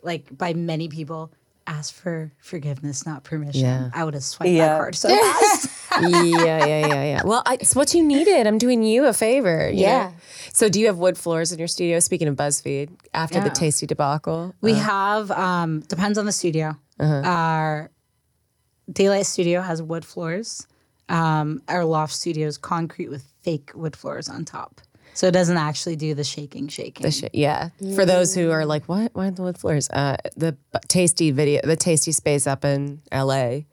like, by many people, ask for forgiveness, not permission. Yeah. I would have swiped yeah. that card so fast. yeah, yeah, yeah, yeah. Well, I, it's what you needed. I'm doing you a favor. You yeah. know? So do you have wood floors in your studio? Speaking of BuzzFeed, after yeah. the Tasty debacle. We uh, have, um, depends on the studio. Uh-huh. Our Daylight studio has wood floors. Um, our loft studio is concrete with fake wood floors on top. So it doesn't actually do the shaking, shaking. The sh- yeah. Mm. For those who are like, what? Why are the wood floors? Uh, the tasty video, the tasty space up in L A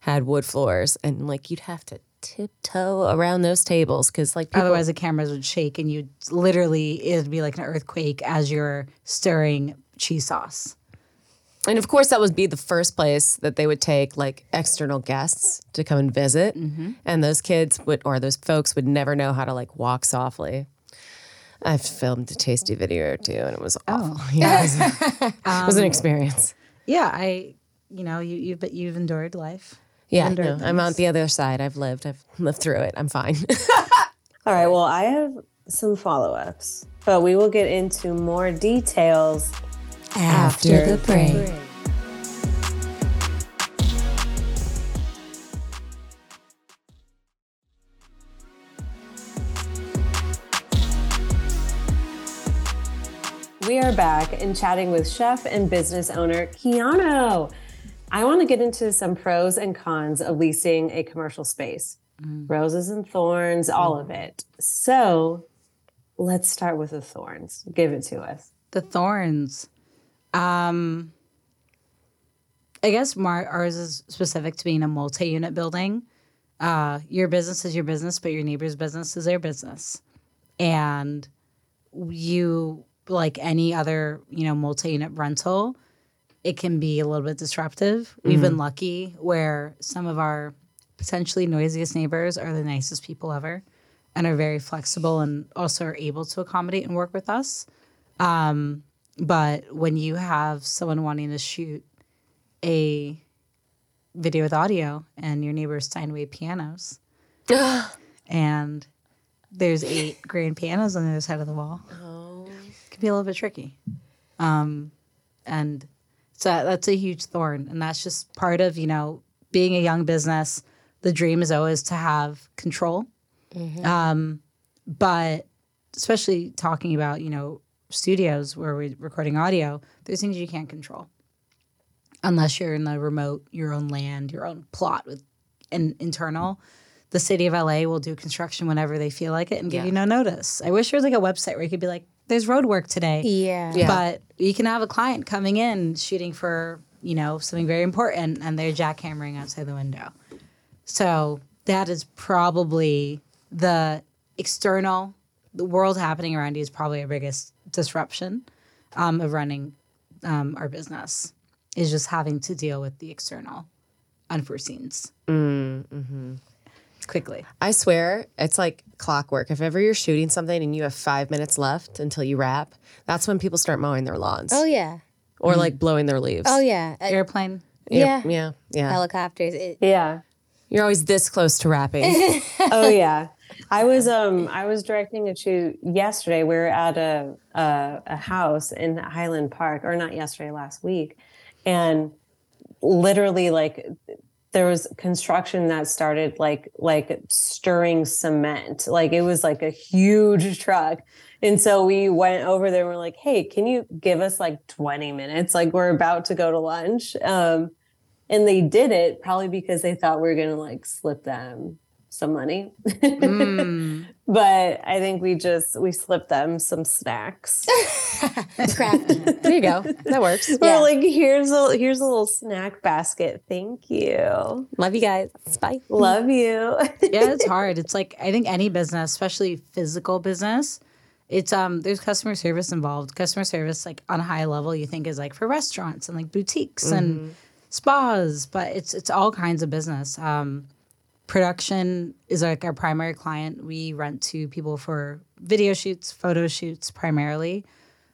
had wood floors, and like you'd have to tiptoe around those tables because like people- otherwise the cameras would shake, and you'd literally it'd be like an earthquake as you're stirring cheese sauce. And of course, that would be the first place that they would take like external guests to come and visit. Mm-hmm. And those kids would, or those folks would never know how to like walk softly. I filmed a Tasty video or two and it was awful. Oh. Yeah, it was, um, it was an experience. Yeah, I, you know, you, you've, you've endured life. Yeah, no, I'm on the other side. I've lived. I've lived through it. I'm fine. All right. Well, I have some follow-ups, but we will get into more details after, after the break. break. We are back and chatting with chef and business owner Kiano. I want to get into some pros and cons of leasing a commercial space. Mm. Roses and thorns, all mm. of it. So let's start with the thorns. Give it to us. The thorns. Um, I guess Mar- ours is specific to being a multi-unit building. Uh, your business is your business, but your neighbor's business is their business. And you, like any other, you know, multi-unit rental, it can be a little bit disruptive. Mm-hmm. We've been lucky where some of our potentially noisiest neighbors are the nicest people ever and are very flexible and also are able to accommodate and work with us. Um, but when you have someone wanting to shoot a video with audio and your neighbor's Steinway pianos and there's eight grand pianos on the other side of the wall, oh. it can be a little bit tricky. Um, and... So that's a huge thorn. And that's just part of, you know, being a young business. The dream is always to have control. Mm-hmm. Um, but especially talking about, you know, studios where we're recording audio, there's things you can't control unless you're in the remote, your own land, your own plot with an internal. The city of L A will do construction whenever they feel like it and give yeah. you no notice. I wish there was like a website where you could be like, there's road work today. Yeah. yeah. But you can have a client coming in shooting for, you know, something very important and they're jackhammering outside the window. So that is probably the external, the world happening around you is probably our biggest disruption um, of running um, our business is just having to deal with the external unforeseens. Mm-hmm. Quickly. I swear it's like clockwork. If ever you're shooting something and you have five minutes left until you wrap, that's when people start mowing their lawns. Oh, yeah. Or mm-hmm. like blowing their leaves. Oh, yeah. Uh, Airplane. Yeah. Yeah. Yeah. Helicopters. It, yeah. You're always this close to wrapping. oh, yeah. I was um I was directing a shoot yesterday. We were at a, a, a house in Highland Park, or not yesterday, last week. And literally like... there was construction that started like like stirring cement. Like it was like a huge truck. And so we went over there and we're like, hey, can you give us like twenty minutes? Like we're about to go to lunch. Um, and they did it probably because they thought we were going to like slip them some money. Mm. But I think we just, we slipped them some snacks. Crap. There you go. That works. We're yeah. like, here's a, here's a little snack basket. Thank you. Love you guys. Bye. Love you. Yeah, it's hard. It's like, I think any business, especially physical business, it's, um, there's customer service involved. Customer service, like on a high level, you think is like for restaurants and like boutiques mm-hmm. and spas, but it's, it's all kinds of business. Um, Production is like our primary client. We rent to people for video shoots, photo shoots primarily.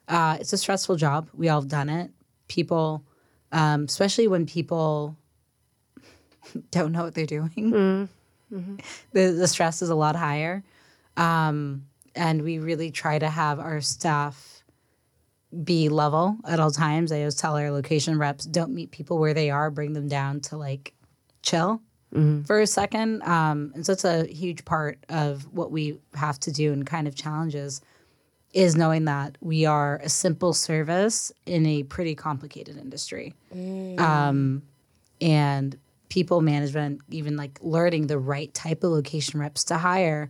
Uh, it's a stressful job. We all have done it. People, um, especially when people don't know what they're doing, mm-hmm. the, the stress is a lot higher. Um, and we really try to have our staff be level at all times. I always tell our location reps, don't meet people where they are. Bring them down to like chill. Mm-hmm. For a second. Um, and so it's a huge part of what we have to do and kind of challenges is knowing that we are a simple service in a pretty complicated industry. Mm. Um, and people management, even like learning the right type of location reps to hire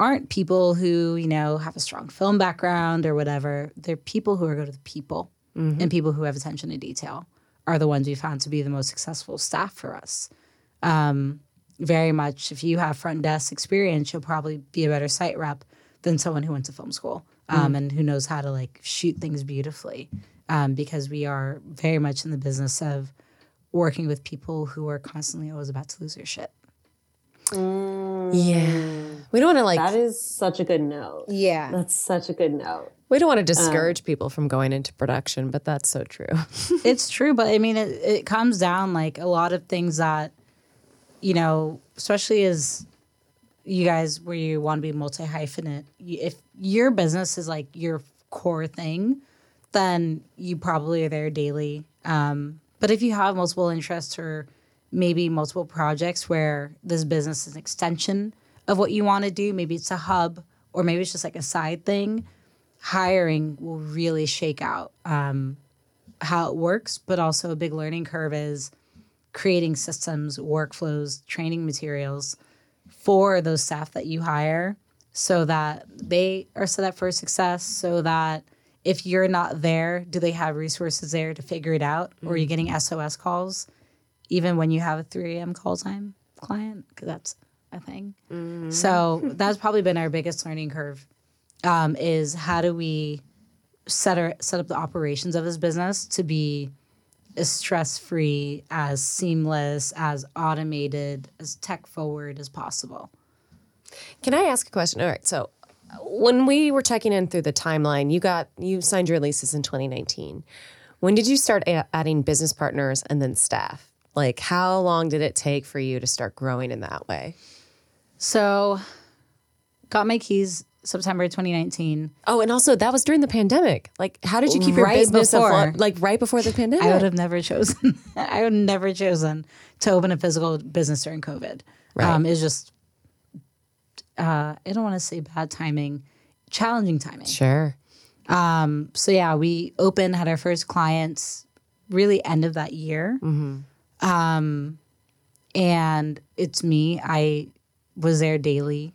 aren't people who, you know, have a strong film background or whatever. They're people who are good with people mm-hmm. and people who have attention to detail are the ones we found to be the most successful staff for us. Um, very much if you have front desk experience, you'll probably be a better site rep than someone who went to film school um, mm. and who knows how to like shoot things beautifully um, because we are very much in the business of working with people who are constantly always about to lose their shit. Mm. Yeah. We don't want to like... That is such a good note. Yeah. That's such a good note. We don't want to discourage um, people from going into production, but that's so true. It's true, but I mean, it, it comes down like a lot of things that, you know, especially as you guys where you want to be multi-hyphenate, if your business is like your core thing, then you probably are there daily. Um, but if you have multiple interests or maybe multiple projects where this business is an extension of what you want to do, maybe it's a hub or maybe it's just like a side thing, hiring will really shake out um, how it works. But also a big learning curve is creating systems, workflows, training materials for those staff that you hire so that they are set up for success, so that if you're not there, do they have resources there to figure it out? Mm-hmm. Or are you getting S O S calls? Even when you have a three a.m. call time client, because that's a thing. Mm-hmm. So that's probably been our biggest learning curve, um, is how do we set, our, set up the operations of this business to be as stress-free, as seamless, as automated, as tech-forward as possible. Can I ask a question? All right, so when we were checking in through the timeline, you got you signed your leases in twenty nineteen. When did you start a- adding business partners and then staff? Like, how long did it take for you to start growing in that way? So, got my keys September twenty nineteen. Oh, and also that was during the pandemic. Like, how did you keep your right business before, afloat? Like, right before the pandemic? I would have never chosen. I would have never chosen to open a physical business during COVID. Right. Um, it's just, uh, I don't want to say bad timing, challenging timing. Sure. Um, so, yeah, we opened, had our first clients really end of that year. Mm-hmm. Um, and it's me. I was there daily.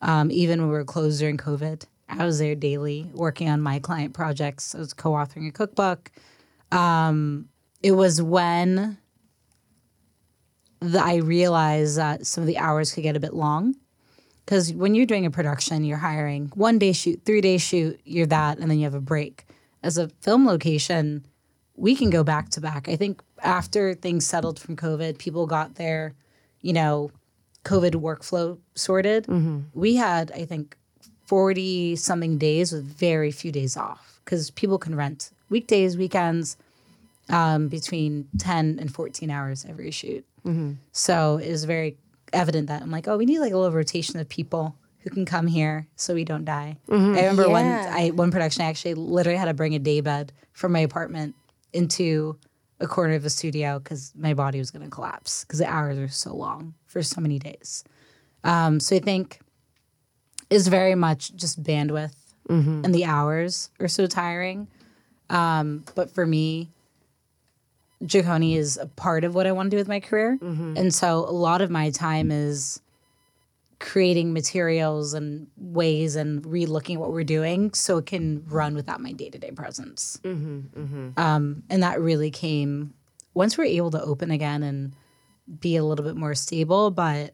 Um, even when we were closed during COVID, I was there daily working on my client projects. I was co-authoring a cookbook. Um, it was when the, I realized that some of the hours could get a bit long, because when you're doing a production, you're hiring one day shoot, three day shoot, you're that, and then you have a break. As a film location, we can go back to back. I think after things settled from COVID, people got their, you know, COVID workflow sorted. Mm-hmm. We had, I think, forty-something days with very few days off, because people can rent weekdays, weekends, um, between ten and fourteen hours every shoot. Mm-hmm. So it was very evident that I'm like, oh, we need like a little rotation of people who can come here so we don't die. Mm-hmm. I remember yeah. one, I, one production, I actually literally had to bring a daybed from my apartment into a corner of the studio because my body was going to collapse because the hours are so long for so many days. Um, so I think it's very much just bandwidth, mm-hmm. and the hours are so tiring. Um, but for me, Jikoni is a part of what I want to do with my career. Mm-hmm. And so a lot of my time is creating materials and ways and relooking at what we're doing so it can run without my day-to-day presence. Mm-hmm, mm-hmm. Um, and that really came once we were able to open again and be a little bit more stable, but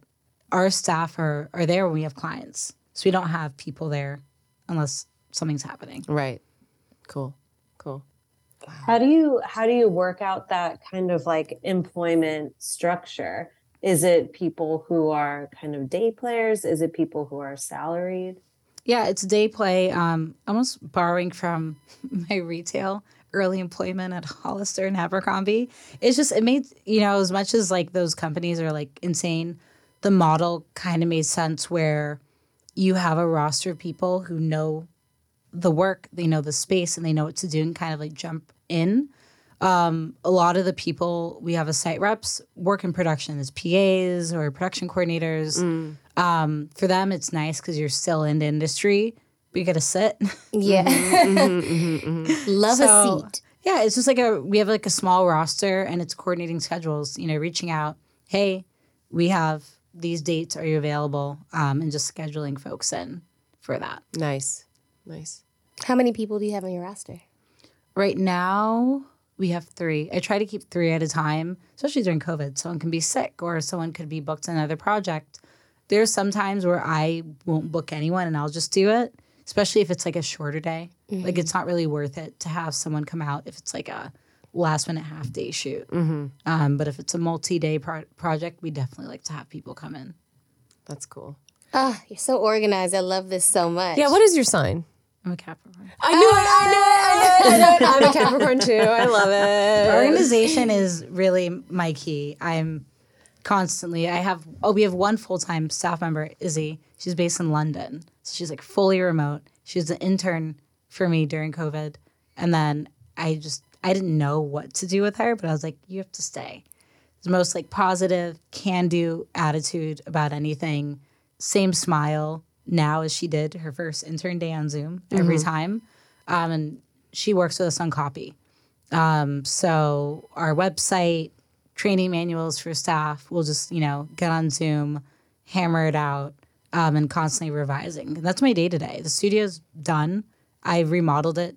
our staff are, are there when we have clients. So we don't have people there unless something's happening. Right. Cool. Cool. Wow. How do you, how do you work out that kind of like employment structure? Is it people who are kind of day players? Is it people who are salaried? Yeah, it's day play. Um, almost borrowing from my retail early employment at Hollister and Abercrombie. It's just, it made, you know, as much as like those companies are like insane, the model kind of made sense where you have a roster of people who know the work, they know the space, and they know what to do and kind of like jump in. Um, a lot of the people we have as site reps work in production as P As or production coordinators. Mm. Um, for them, it's nice because you're still in the industry, but you got to sit. Yeah. Mm-hmm, mm-hmm, mm-hmm, mm-hmm. Love so, a seat. Yeah, it's just like a, we have like a small roster and it's coordinating schedules, you know, reaching out, hey, we have these dates, are you available? Um, and just scheduling folks in for that. Nice, nice. How many people do you have on your roster? Right now... we have three. I try to keep three at a time, especially during COVID. Someone can be sick or someone could be booked in another project. There's some times where I won't book anyone and I'll just do it, especially if it's like a shorter day. Mm-hmm. Like, it's not really worth it to have someone come out if it's like a last-minute half-day shoot. Mm-hmm. Um, but if it's a multi-day pro- project, we definitely like to have people come in. That's cool. Ah, oh, you're so organized. I love this so much. Yeah, what is your sign? I'm a Capricorn. I knew ah! it, I knew it, I knew it. I'm a Capricorn too. I love it. Organization is really my key. I'm constantly, I have, oh, we have one full-time staff member, Izzy. She's based in London. So she's like fully remote. She was an intern for me during COVID. And then I just, I didn't know what to do with her, but I was like, you have to stay. The most like positive, can-do attitude about anything. Same smile now as she did her first intern day on Zoom every mm-hmm. time. Um, and she works with us on copy. Um, so our website, training manuals for staff, we'll just, you know, get on Zoom, hammer it out, um, and constantly revising. And that's my day-to-day. The studio's done. I've remodeled it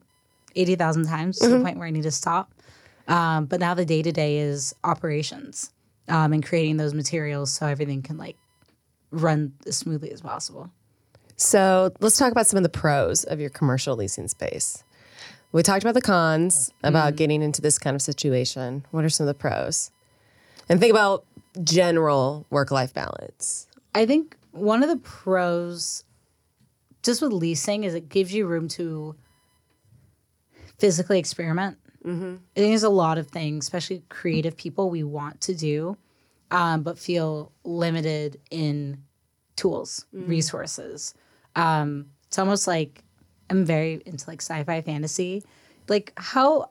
eighty thousand times mm-hmm. to the point where I need to stop. Um, but now the day-to-day is operations um, and creating those materials so everything can, like, run as smoothly as possible. So let's talk about some of the pros of your commercial leasing space. We talked about the cons, about mm-hmm. getting into this kind of situation. What are some of the pros? And think about general work-life balance. I think one of the pros just with leasing is it gives you room to physically experiment. Mm-hmm. I think there's a lot of things, especially creative people, we want to do, um, but feel limited in tools, mm-hmm. resources. Um, it's almost like I'm very into like sci-fi fantasy. Like, how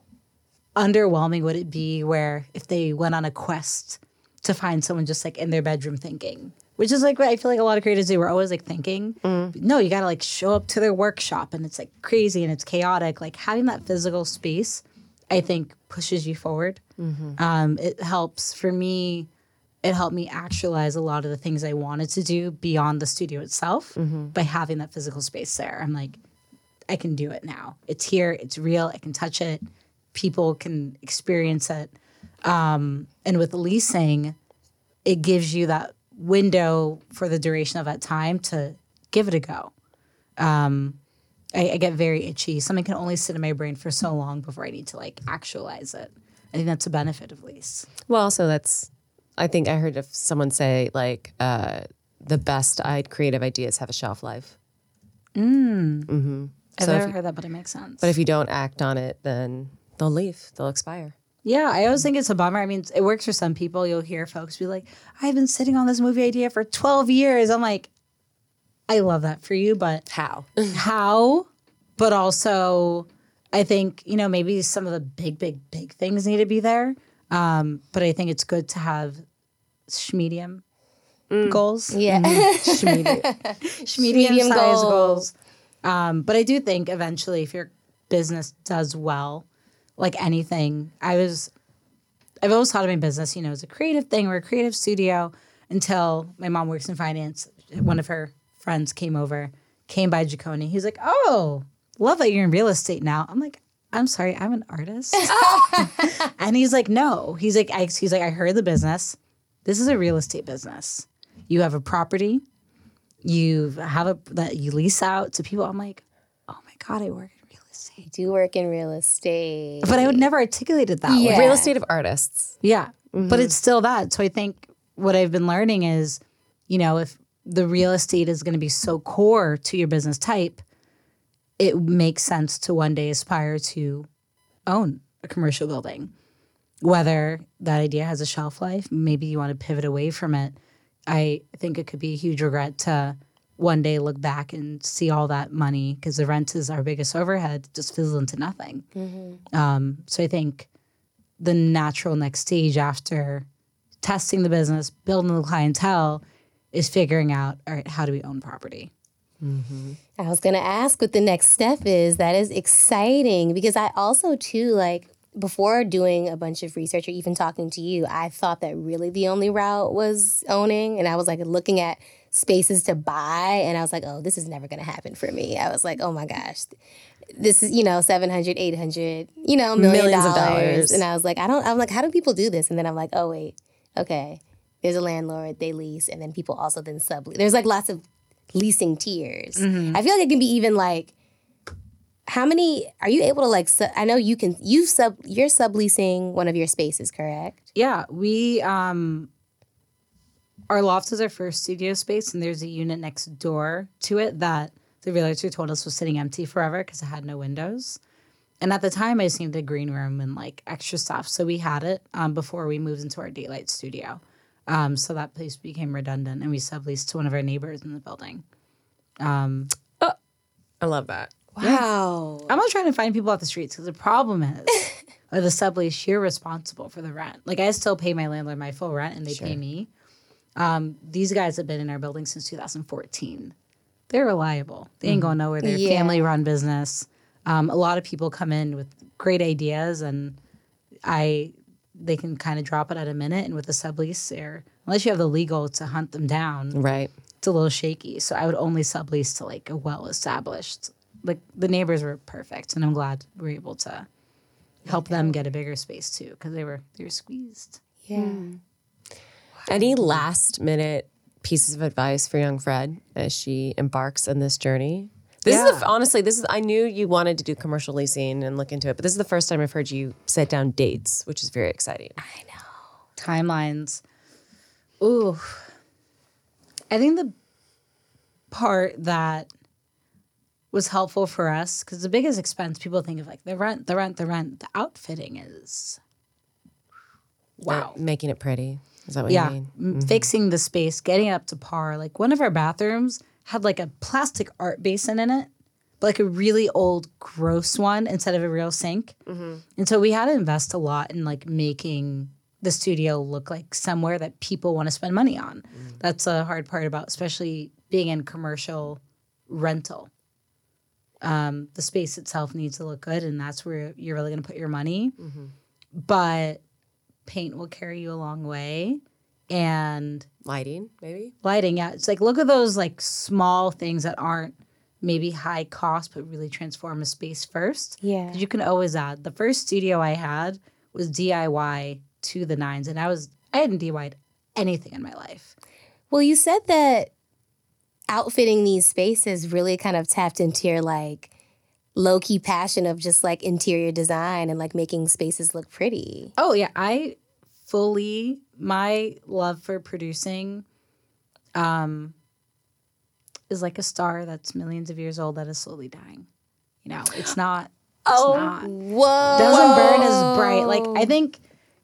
underwhelming would it be where if they went on a quest to find someone just like in their bedroom thinking, which is like what I feel like a lot of creators do. We're always like thinking. Mm-hmm. No, you got to like show up to their workshop and it's like crazy and it's chaotic. Like having that physical space, I think, pushes you forward. Mm-hmm. Um, it helps for me. It helped me actualize a lot of the things I wanted to do beyond the studio itself mm-hmm. by having that physical space there. I'm like, I can do it now. It's here. It's real. I can touch it. People can experience it. Um, and with leasing, it gives you that window for the duration of that time to give it a go. Um, I, I get very itchy. Something can only sit in my brain for so long before I need to like actualize it. I think that's a benefit of lease. Well, also that's, I think I heard of someone say like uh, the best creative ideas have a shelf life. Mm. Mm-hmm. I've so never you, heard that, but it makes sense. But if you don't act on it, then they'll leave. They'll expire. Yeah, I always think it's a bummer. I mean, it works for some people. You'll hear folks be like, I've been sitting on this movie idea for twelve years. I'm like, I love that for you, but how? How? But also, I think, you know, maybe some of the big, big, big things need to be there. Um, but I think it's good to have shmedium mm. goals. Yeah. Shmedium mm-hmm. size goals. goals. Um, but I do think eventually if your business does well, like anything, I was, I've always thought of my business, you know, as a creative thing or a creative studio until my mom works in finance. One of her friends came over, came by Jikoni. He's like, oh, love that you're in real estate now. I'm like, I'm sorry, I'm an artist. And he's like, no. He's like, I, he's like, I heard the business. This is a real estate business. You have a property. You have a that you lease out to people. I'm like, oh my God, I work in real estate. I do work in real estate. But I would never articulate it that yeah. way. Real estate of artists. Yeah. Mm-hmm. But it's still that. So I think what I've been learning is, you know, if the real estate is going to be so core to your business type, it makes sense to one day aspire to own a commercial building. Whether that idea has a shelf life, maybe you want to pivot away from it. I think it could be a huge regret to one day look back and see all that money because the rent is our biggest overhead, just fizzle into nothing. Mm-hmm. Um, so I think the natural next stage after testing the business, building the clientele, is figuring out, all right, how do we own property? Mm-hmm. I was going to ask what the next step is. That is exciting because I also, too, like before doing a bunch of research or even talking to you, I thought that really the only route was owning. And I was like looking at spaces to buy and I was like, oh, this is never going to happen for me. I was like, oh, my gosh, this is, you know, seven hundred, eight hundred, you know, million millions dollars. of dollars. And I was like, I don't I'm like, how do people do this? And then I'm like, oh, wait, OK, there's a landlord, they lease and then people also then sublease. There's like lots of leasing tiers. Mm-hmm. I feel like it can be even like how many are you able to like? Su- I know you can. You've sub. You're subleasing one of your spaces, correct? Yeah, we. Um, our loft is our first studio space, and there's a unit next door to it that the realtor told us was sitting empty forever because it had no windows. And at the time, I just needed a green room and like extra stuff, so we had it um, before we moved into our daylight studio. Um, so that place became redundant, and we subleased to one of our neighbors in the building. Um, oh, I love that. Wow. Yeah. I'm not trying to find people off the streets because the problem is, or the sublease, you're responsible for the rent. Like, I still pay my landlord my full rent, and they sure. pay me. Um, these guys have been in our building since two thousand fourteen. They're reliable. They ain't mm-hmm. going nowhere. They're a yeah. family-run business. Um, a lot of people come in with great ideas, and I... they can kind of drop it at a minute. And with the sublease, or unless you have the legal to hunt them down, right, it's a little shaky. So I would only sublease to like a well-established, like the neighbors were perfect. And I'm glad we were able to help yeah. them get a bigger space too, because they were, they were squeezed. Yeah. Mm. Wow. Any last minute pieces of advice for young Fred as she embarks on this journey? This yeah. is a, honestly, this is. I knew you wanted to do commercial leasing and look into it, but this is the first time I've heard you set down dates, which is very exciting. I know. Timelines. Ooh. I think the part that was helpful for us, because the biggest expense people think of, like the rent, the rent, the rent, the outfitting is, wow. Or making it pretty. Is that what yeah. you mean? Yeah. Mm-hmm. Fixing the space, getting it up to par. Like one of our bathrooms had like a plastic art basin in it, but like a really old, gross one instead of a real sink. Mm-hmm. And so we had to invest a lot in like making the studio look like somewhere that people want to spend money on. Mm. That's a hard part about, especially being in commercial rental. Um, the space itself needs to look good, and that's where you're really going to put your money. Mm-hmm. But paint will carry you a long way. And lighting, maybe lighting. Yeah, it's like look at those like small things that aren't maybe high cost, but really transform a space first. Yeah, because you can always add. The first studio I had was D I Y to the nines, and I was I hadn't D I Y'd anything in my life. Well, you said that outfitting these spaces really kind of tapped into your like low key passion of just like interior design and like making spaces look pretty. Oh yeah, I. Fully, my love for producing um, is like a star that's millions of years old that is slowly dying. You know, it's not. It's oh, not. Whoa. Doesn't burn as bright. Like, I think.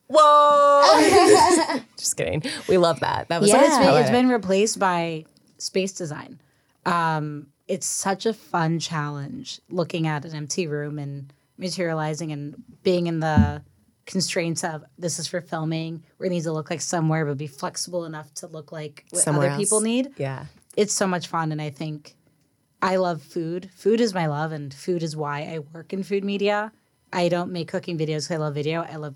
Whoa. Just kidding. We love that. That was yeah. It's been, it's been replaced by space design. Um, it's such a fun challenge looking at an empty room and materializing and being in the constraints of this is for filming, we need to look like somewhere, but be flexible enough to look like what somewhere other else. People need. Yeah. It's so much fun. And I think I love food. Food is my love, and food is why I work in food media. I don't make cooking videos because I love video. I love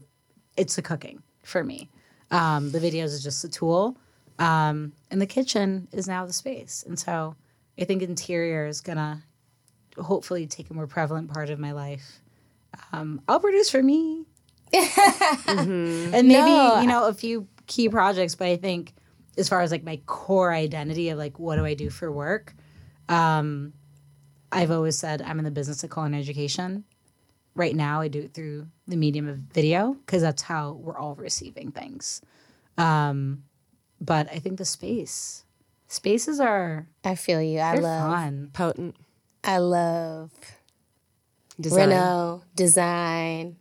it's the cooking for me. Um, the videos is just a tool. Um, and the kitchen is now the space. And so I think interior is going to hopefully take a more prevalent part of my life. Um, I'll produce for me. mm-hmm. And maybe, no. you know, a few key projects, but I think as far as like my core identity of like, what do I do for work? Um, I've always said I'm in the business of culinary education. Right now I do it through the medium of video because that's how we're all receiving things. Um, but I think the space, spaces are, I feel you. I love fun. Potent. I love design. Reno, design.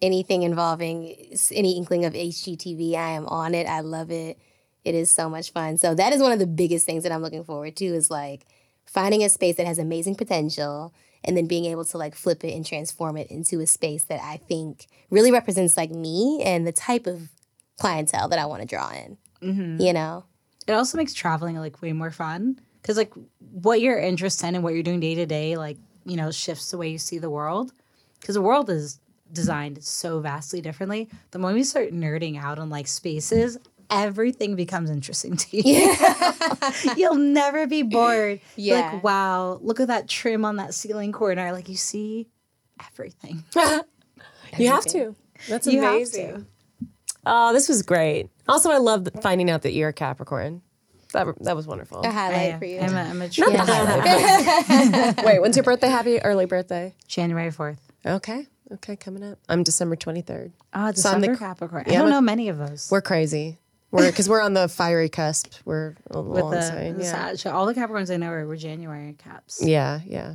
Anything involving any inkling of H G T V, I am on it. I love it. It is so much fun. So that is one of the biggest things that I'm looking forward to is like finding a space that has amazing potential and then being able to like flip it and transform it into a space that I think really represents like me and the type of clientele that I want to draw in, mm-hmm. you know? It also makes traveling like way more fun because like what you're interested in and what you're doing day to day, like, you know, shifts the way you see the world because the world is designed so vastly differently. The moment you start nerding out on like spaces, everything becomes interesting to you. Yeah. You'll never be bored. Yeah. You're like, wow, look at that trim on that ceiling corner. Like you see everything. everything. You have to. That's you amazing. Have to. Oh, this was great. Also, I love finding out that you're a Capricorn. That that was wonderful. A highlight I, for you. I'm a, I'm a true Not highlight. Wait, when's your birthday? Happy early birthday. January fourth. Okay. Okay, coming up. I'm December twenty-third. Oh, December so the, Capricorn. Yeah, I don't know many of those. We're crazy. We're because we're on the fiery cusp. We're a With long the, side. Yeah. So all the Capricorns I know are, were January caps. Yeah, yeah.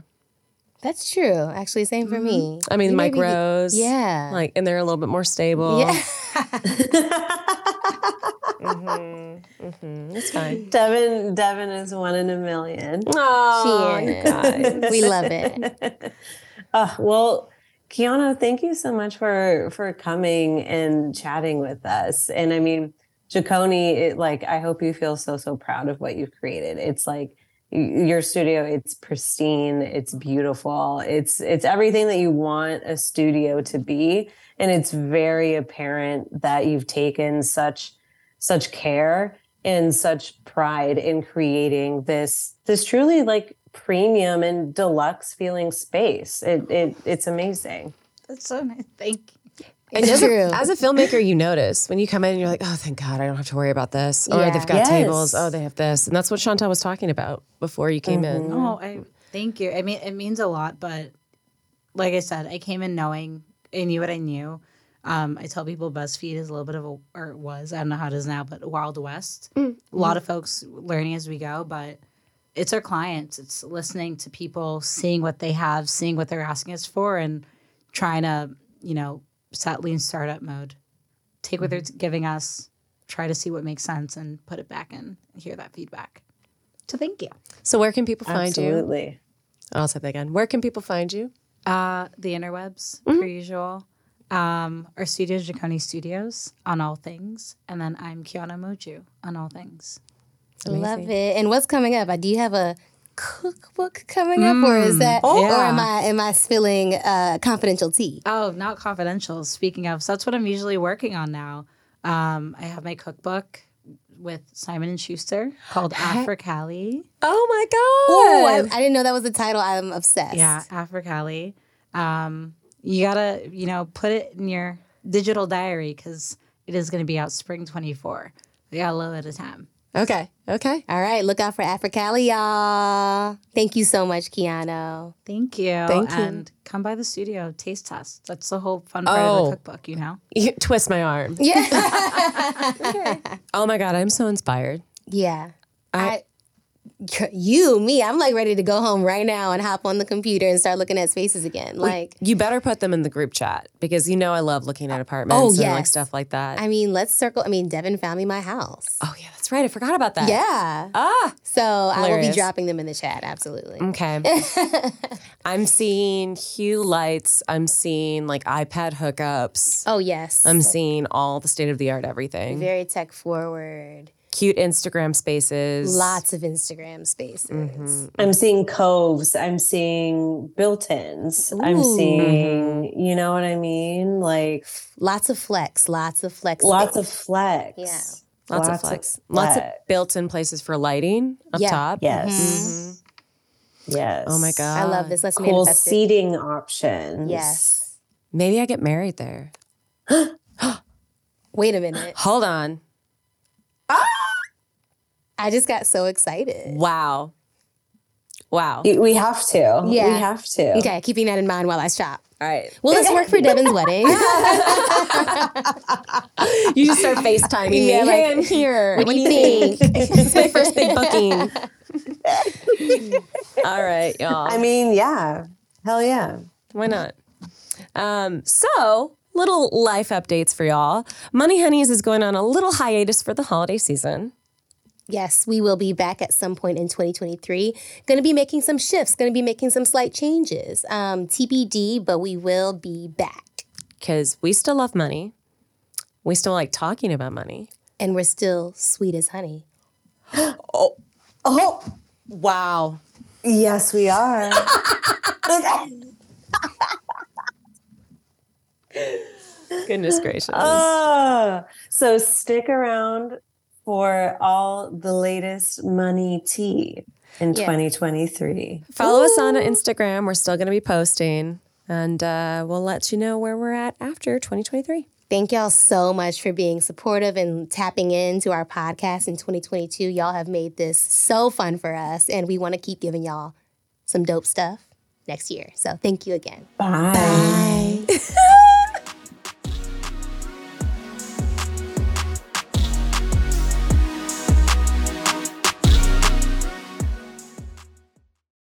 That's true. Actually, same for mm-hmm. me. I mean, you Mike Rose. Be, yeah. Like, and they're a little bit more stable. Yeah. mm-hmm, mm-hmm. It's fine. Devin, Devin is one in a million. Oh, she is. God. We love it. Oh, well, Kiano, thank you so much for for coming and chatting with us. And I mean, Jikoni, it, like, I hope you feel so, so proud of what you've created. It's like, your studio, it's pristine, it's beautiful, it's it's everything that you want a studio to be, and it's very apparent that you've taken such such care and such pride in creating this this truly like premium and deluxe feeling space. It it it's amazing. That's so nice. Thank you. And as a, as a filmmaker, you notice when you come in and you're like, oh, thank God, I don't have to worry about this. Yeah. Or they've got yes. tables. Oh, they have this. And that's what Chantel was talking about before you came mm-hmm. in. Oh, I, thank you. I mean, it means a lot. But like I said, I came in knowing I knew what I knew. Um, I tell people BuzzFeed is a little bit of a, or it was, I don't know how it is now, but Wild West. Mm-hmm. A lot of folks learning as we go. But it's our clients. It's listening to people, seeing what they have, seeing what they're asking us for, and trying to, you know, set lean startup mode, take what they're giving us, try to see what makes sense and put it back in and hear that feedback. So thank you. So where can people find Absolutely. you? Absolutely. I'll say that again. Where can people find you? Uh, the interwebs, mm-hmm. per usual. Um, our studio is Jikoni Studios on all things. And then I'm Kiano Moju on all things. Amazing. Love it. And what's coming up? Do you have a cookbook coming mm. up, or is that, oh, yeah. or am I am I spilling uh, confidential tea? Oh, not confidential. Speaking of, so that's what I'm usually working on now. Um, I have my cookbook with Simon and Schuster called Afri-Cali. Oh my god! Ooh, I, I didn't know that was the title. I'm obsessed. Yeah, Afri-Cali. Um, you gotta, you know, put it in your digital diary because it is going to be out spring twenty-four. We got a little bit of time. Okay. Okay. All right. Look out for Afri-Cali, y'all. Thank you so much, Kiano. Thank you. Thank you. And come by the studio, taste test. That's the whole fun part oh. of the cookbook, you know? You twist my arm. Yeah. Okay. Oh, my God. I'm so inspired. Yeah. I, I, you, me, I'm like ready to go home right now and hop on the computer and start looking at spaces again. Like, you better put them in the group chat because, you know, I love looking at apartments oh, yes. and like stuff like that. I mean, let's circle. I mean, Devin found me my house. Oh, yeah. That's right. I forgot about that. Yeah. Ah. So hilarious. I will be dropping them in the chat. Absolutely. Okay. I'm seeing hue lights. I'm seeing like iPad hookups. Oh, yes. I'm seeing all the state of the art everything. Very tech forward. Cute Instagram spaces. Lots of Instagram spaces. Mm-hmm. I'm seeing coves. I'm seeing built-ins. Ooh. I'm seeing, mm-hmm. you know what I mean? Like. Lots of flex. Lots of flex. Lots space. of flex. Yeah. Lots, Lots of flex. Of Lots of built-in places for lighting up yeah. top. Yes. Mm-hmm. Yes. Oh, my God. I love this. Let's cool manifest it. Cool seating options. Yes. Maybe I get married there. Wait a minute. Hold on. Ah! I just got so excited. Wow. Wow. We have to. Yeah. We have to. Okay, keeping that in mind while I shop. All right. Well, let's work for Devin's wedding. You just start FaceTiming me. Yeah, like, hey, I'm here. What, what do you think? think? It's my first big booking. All right, y'all. I mean, yeah. Hell yeah. Why not? Um, so... Little life updates for y'all. Money Honeys is going on a little hiatus for the holiday season. Yes, we will be back at some point in twenty twenty-three. Going to be making some shifts, going to be making some slight changes. Um, T B D, but we will be back. Because we still love money. We still like talking about money. And we're still sweet as honey. oh. oh, wow. Yes, we are. Goodness gracious. Oh, so stick around for all the latest money tea in yeah. twenty twenty-three. Follow Ooh. us on Instagram. We're still going to be posting. And uh, we'll let you know where we're at after twenty twenty-three. Thank y'all so much for being supportive and tapping into our podcast in twenty twenty-two. Y'all have made this so fun for us, and we want to keep giving y'all some dope stuff next year. So thank you again. Bye. Bye.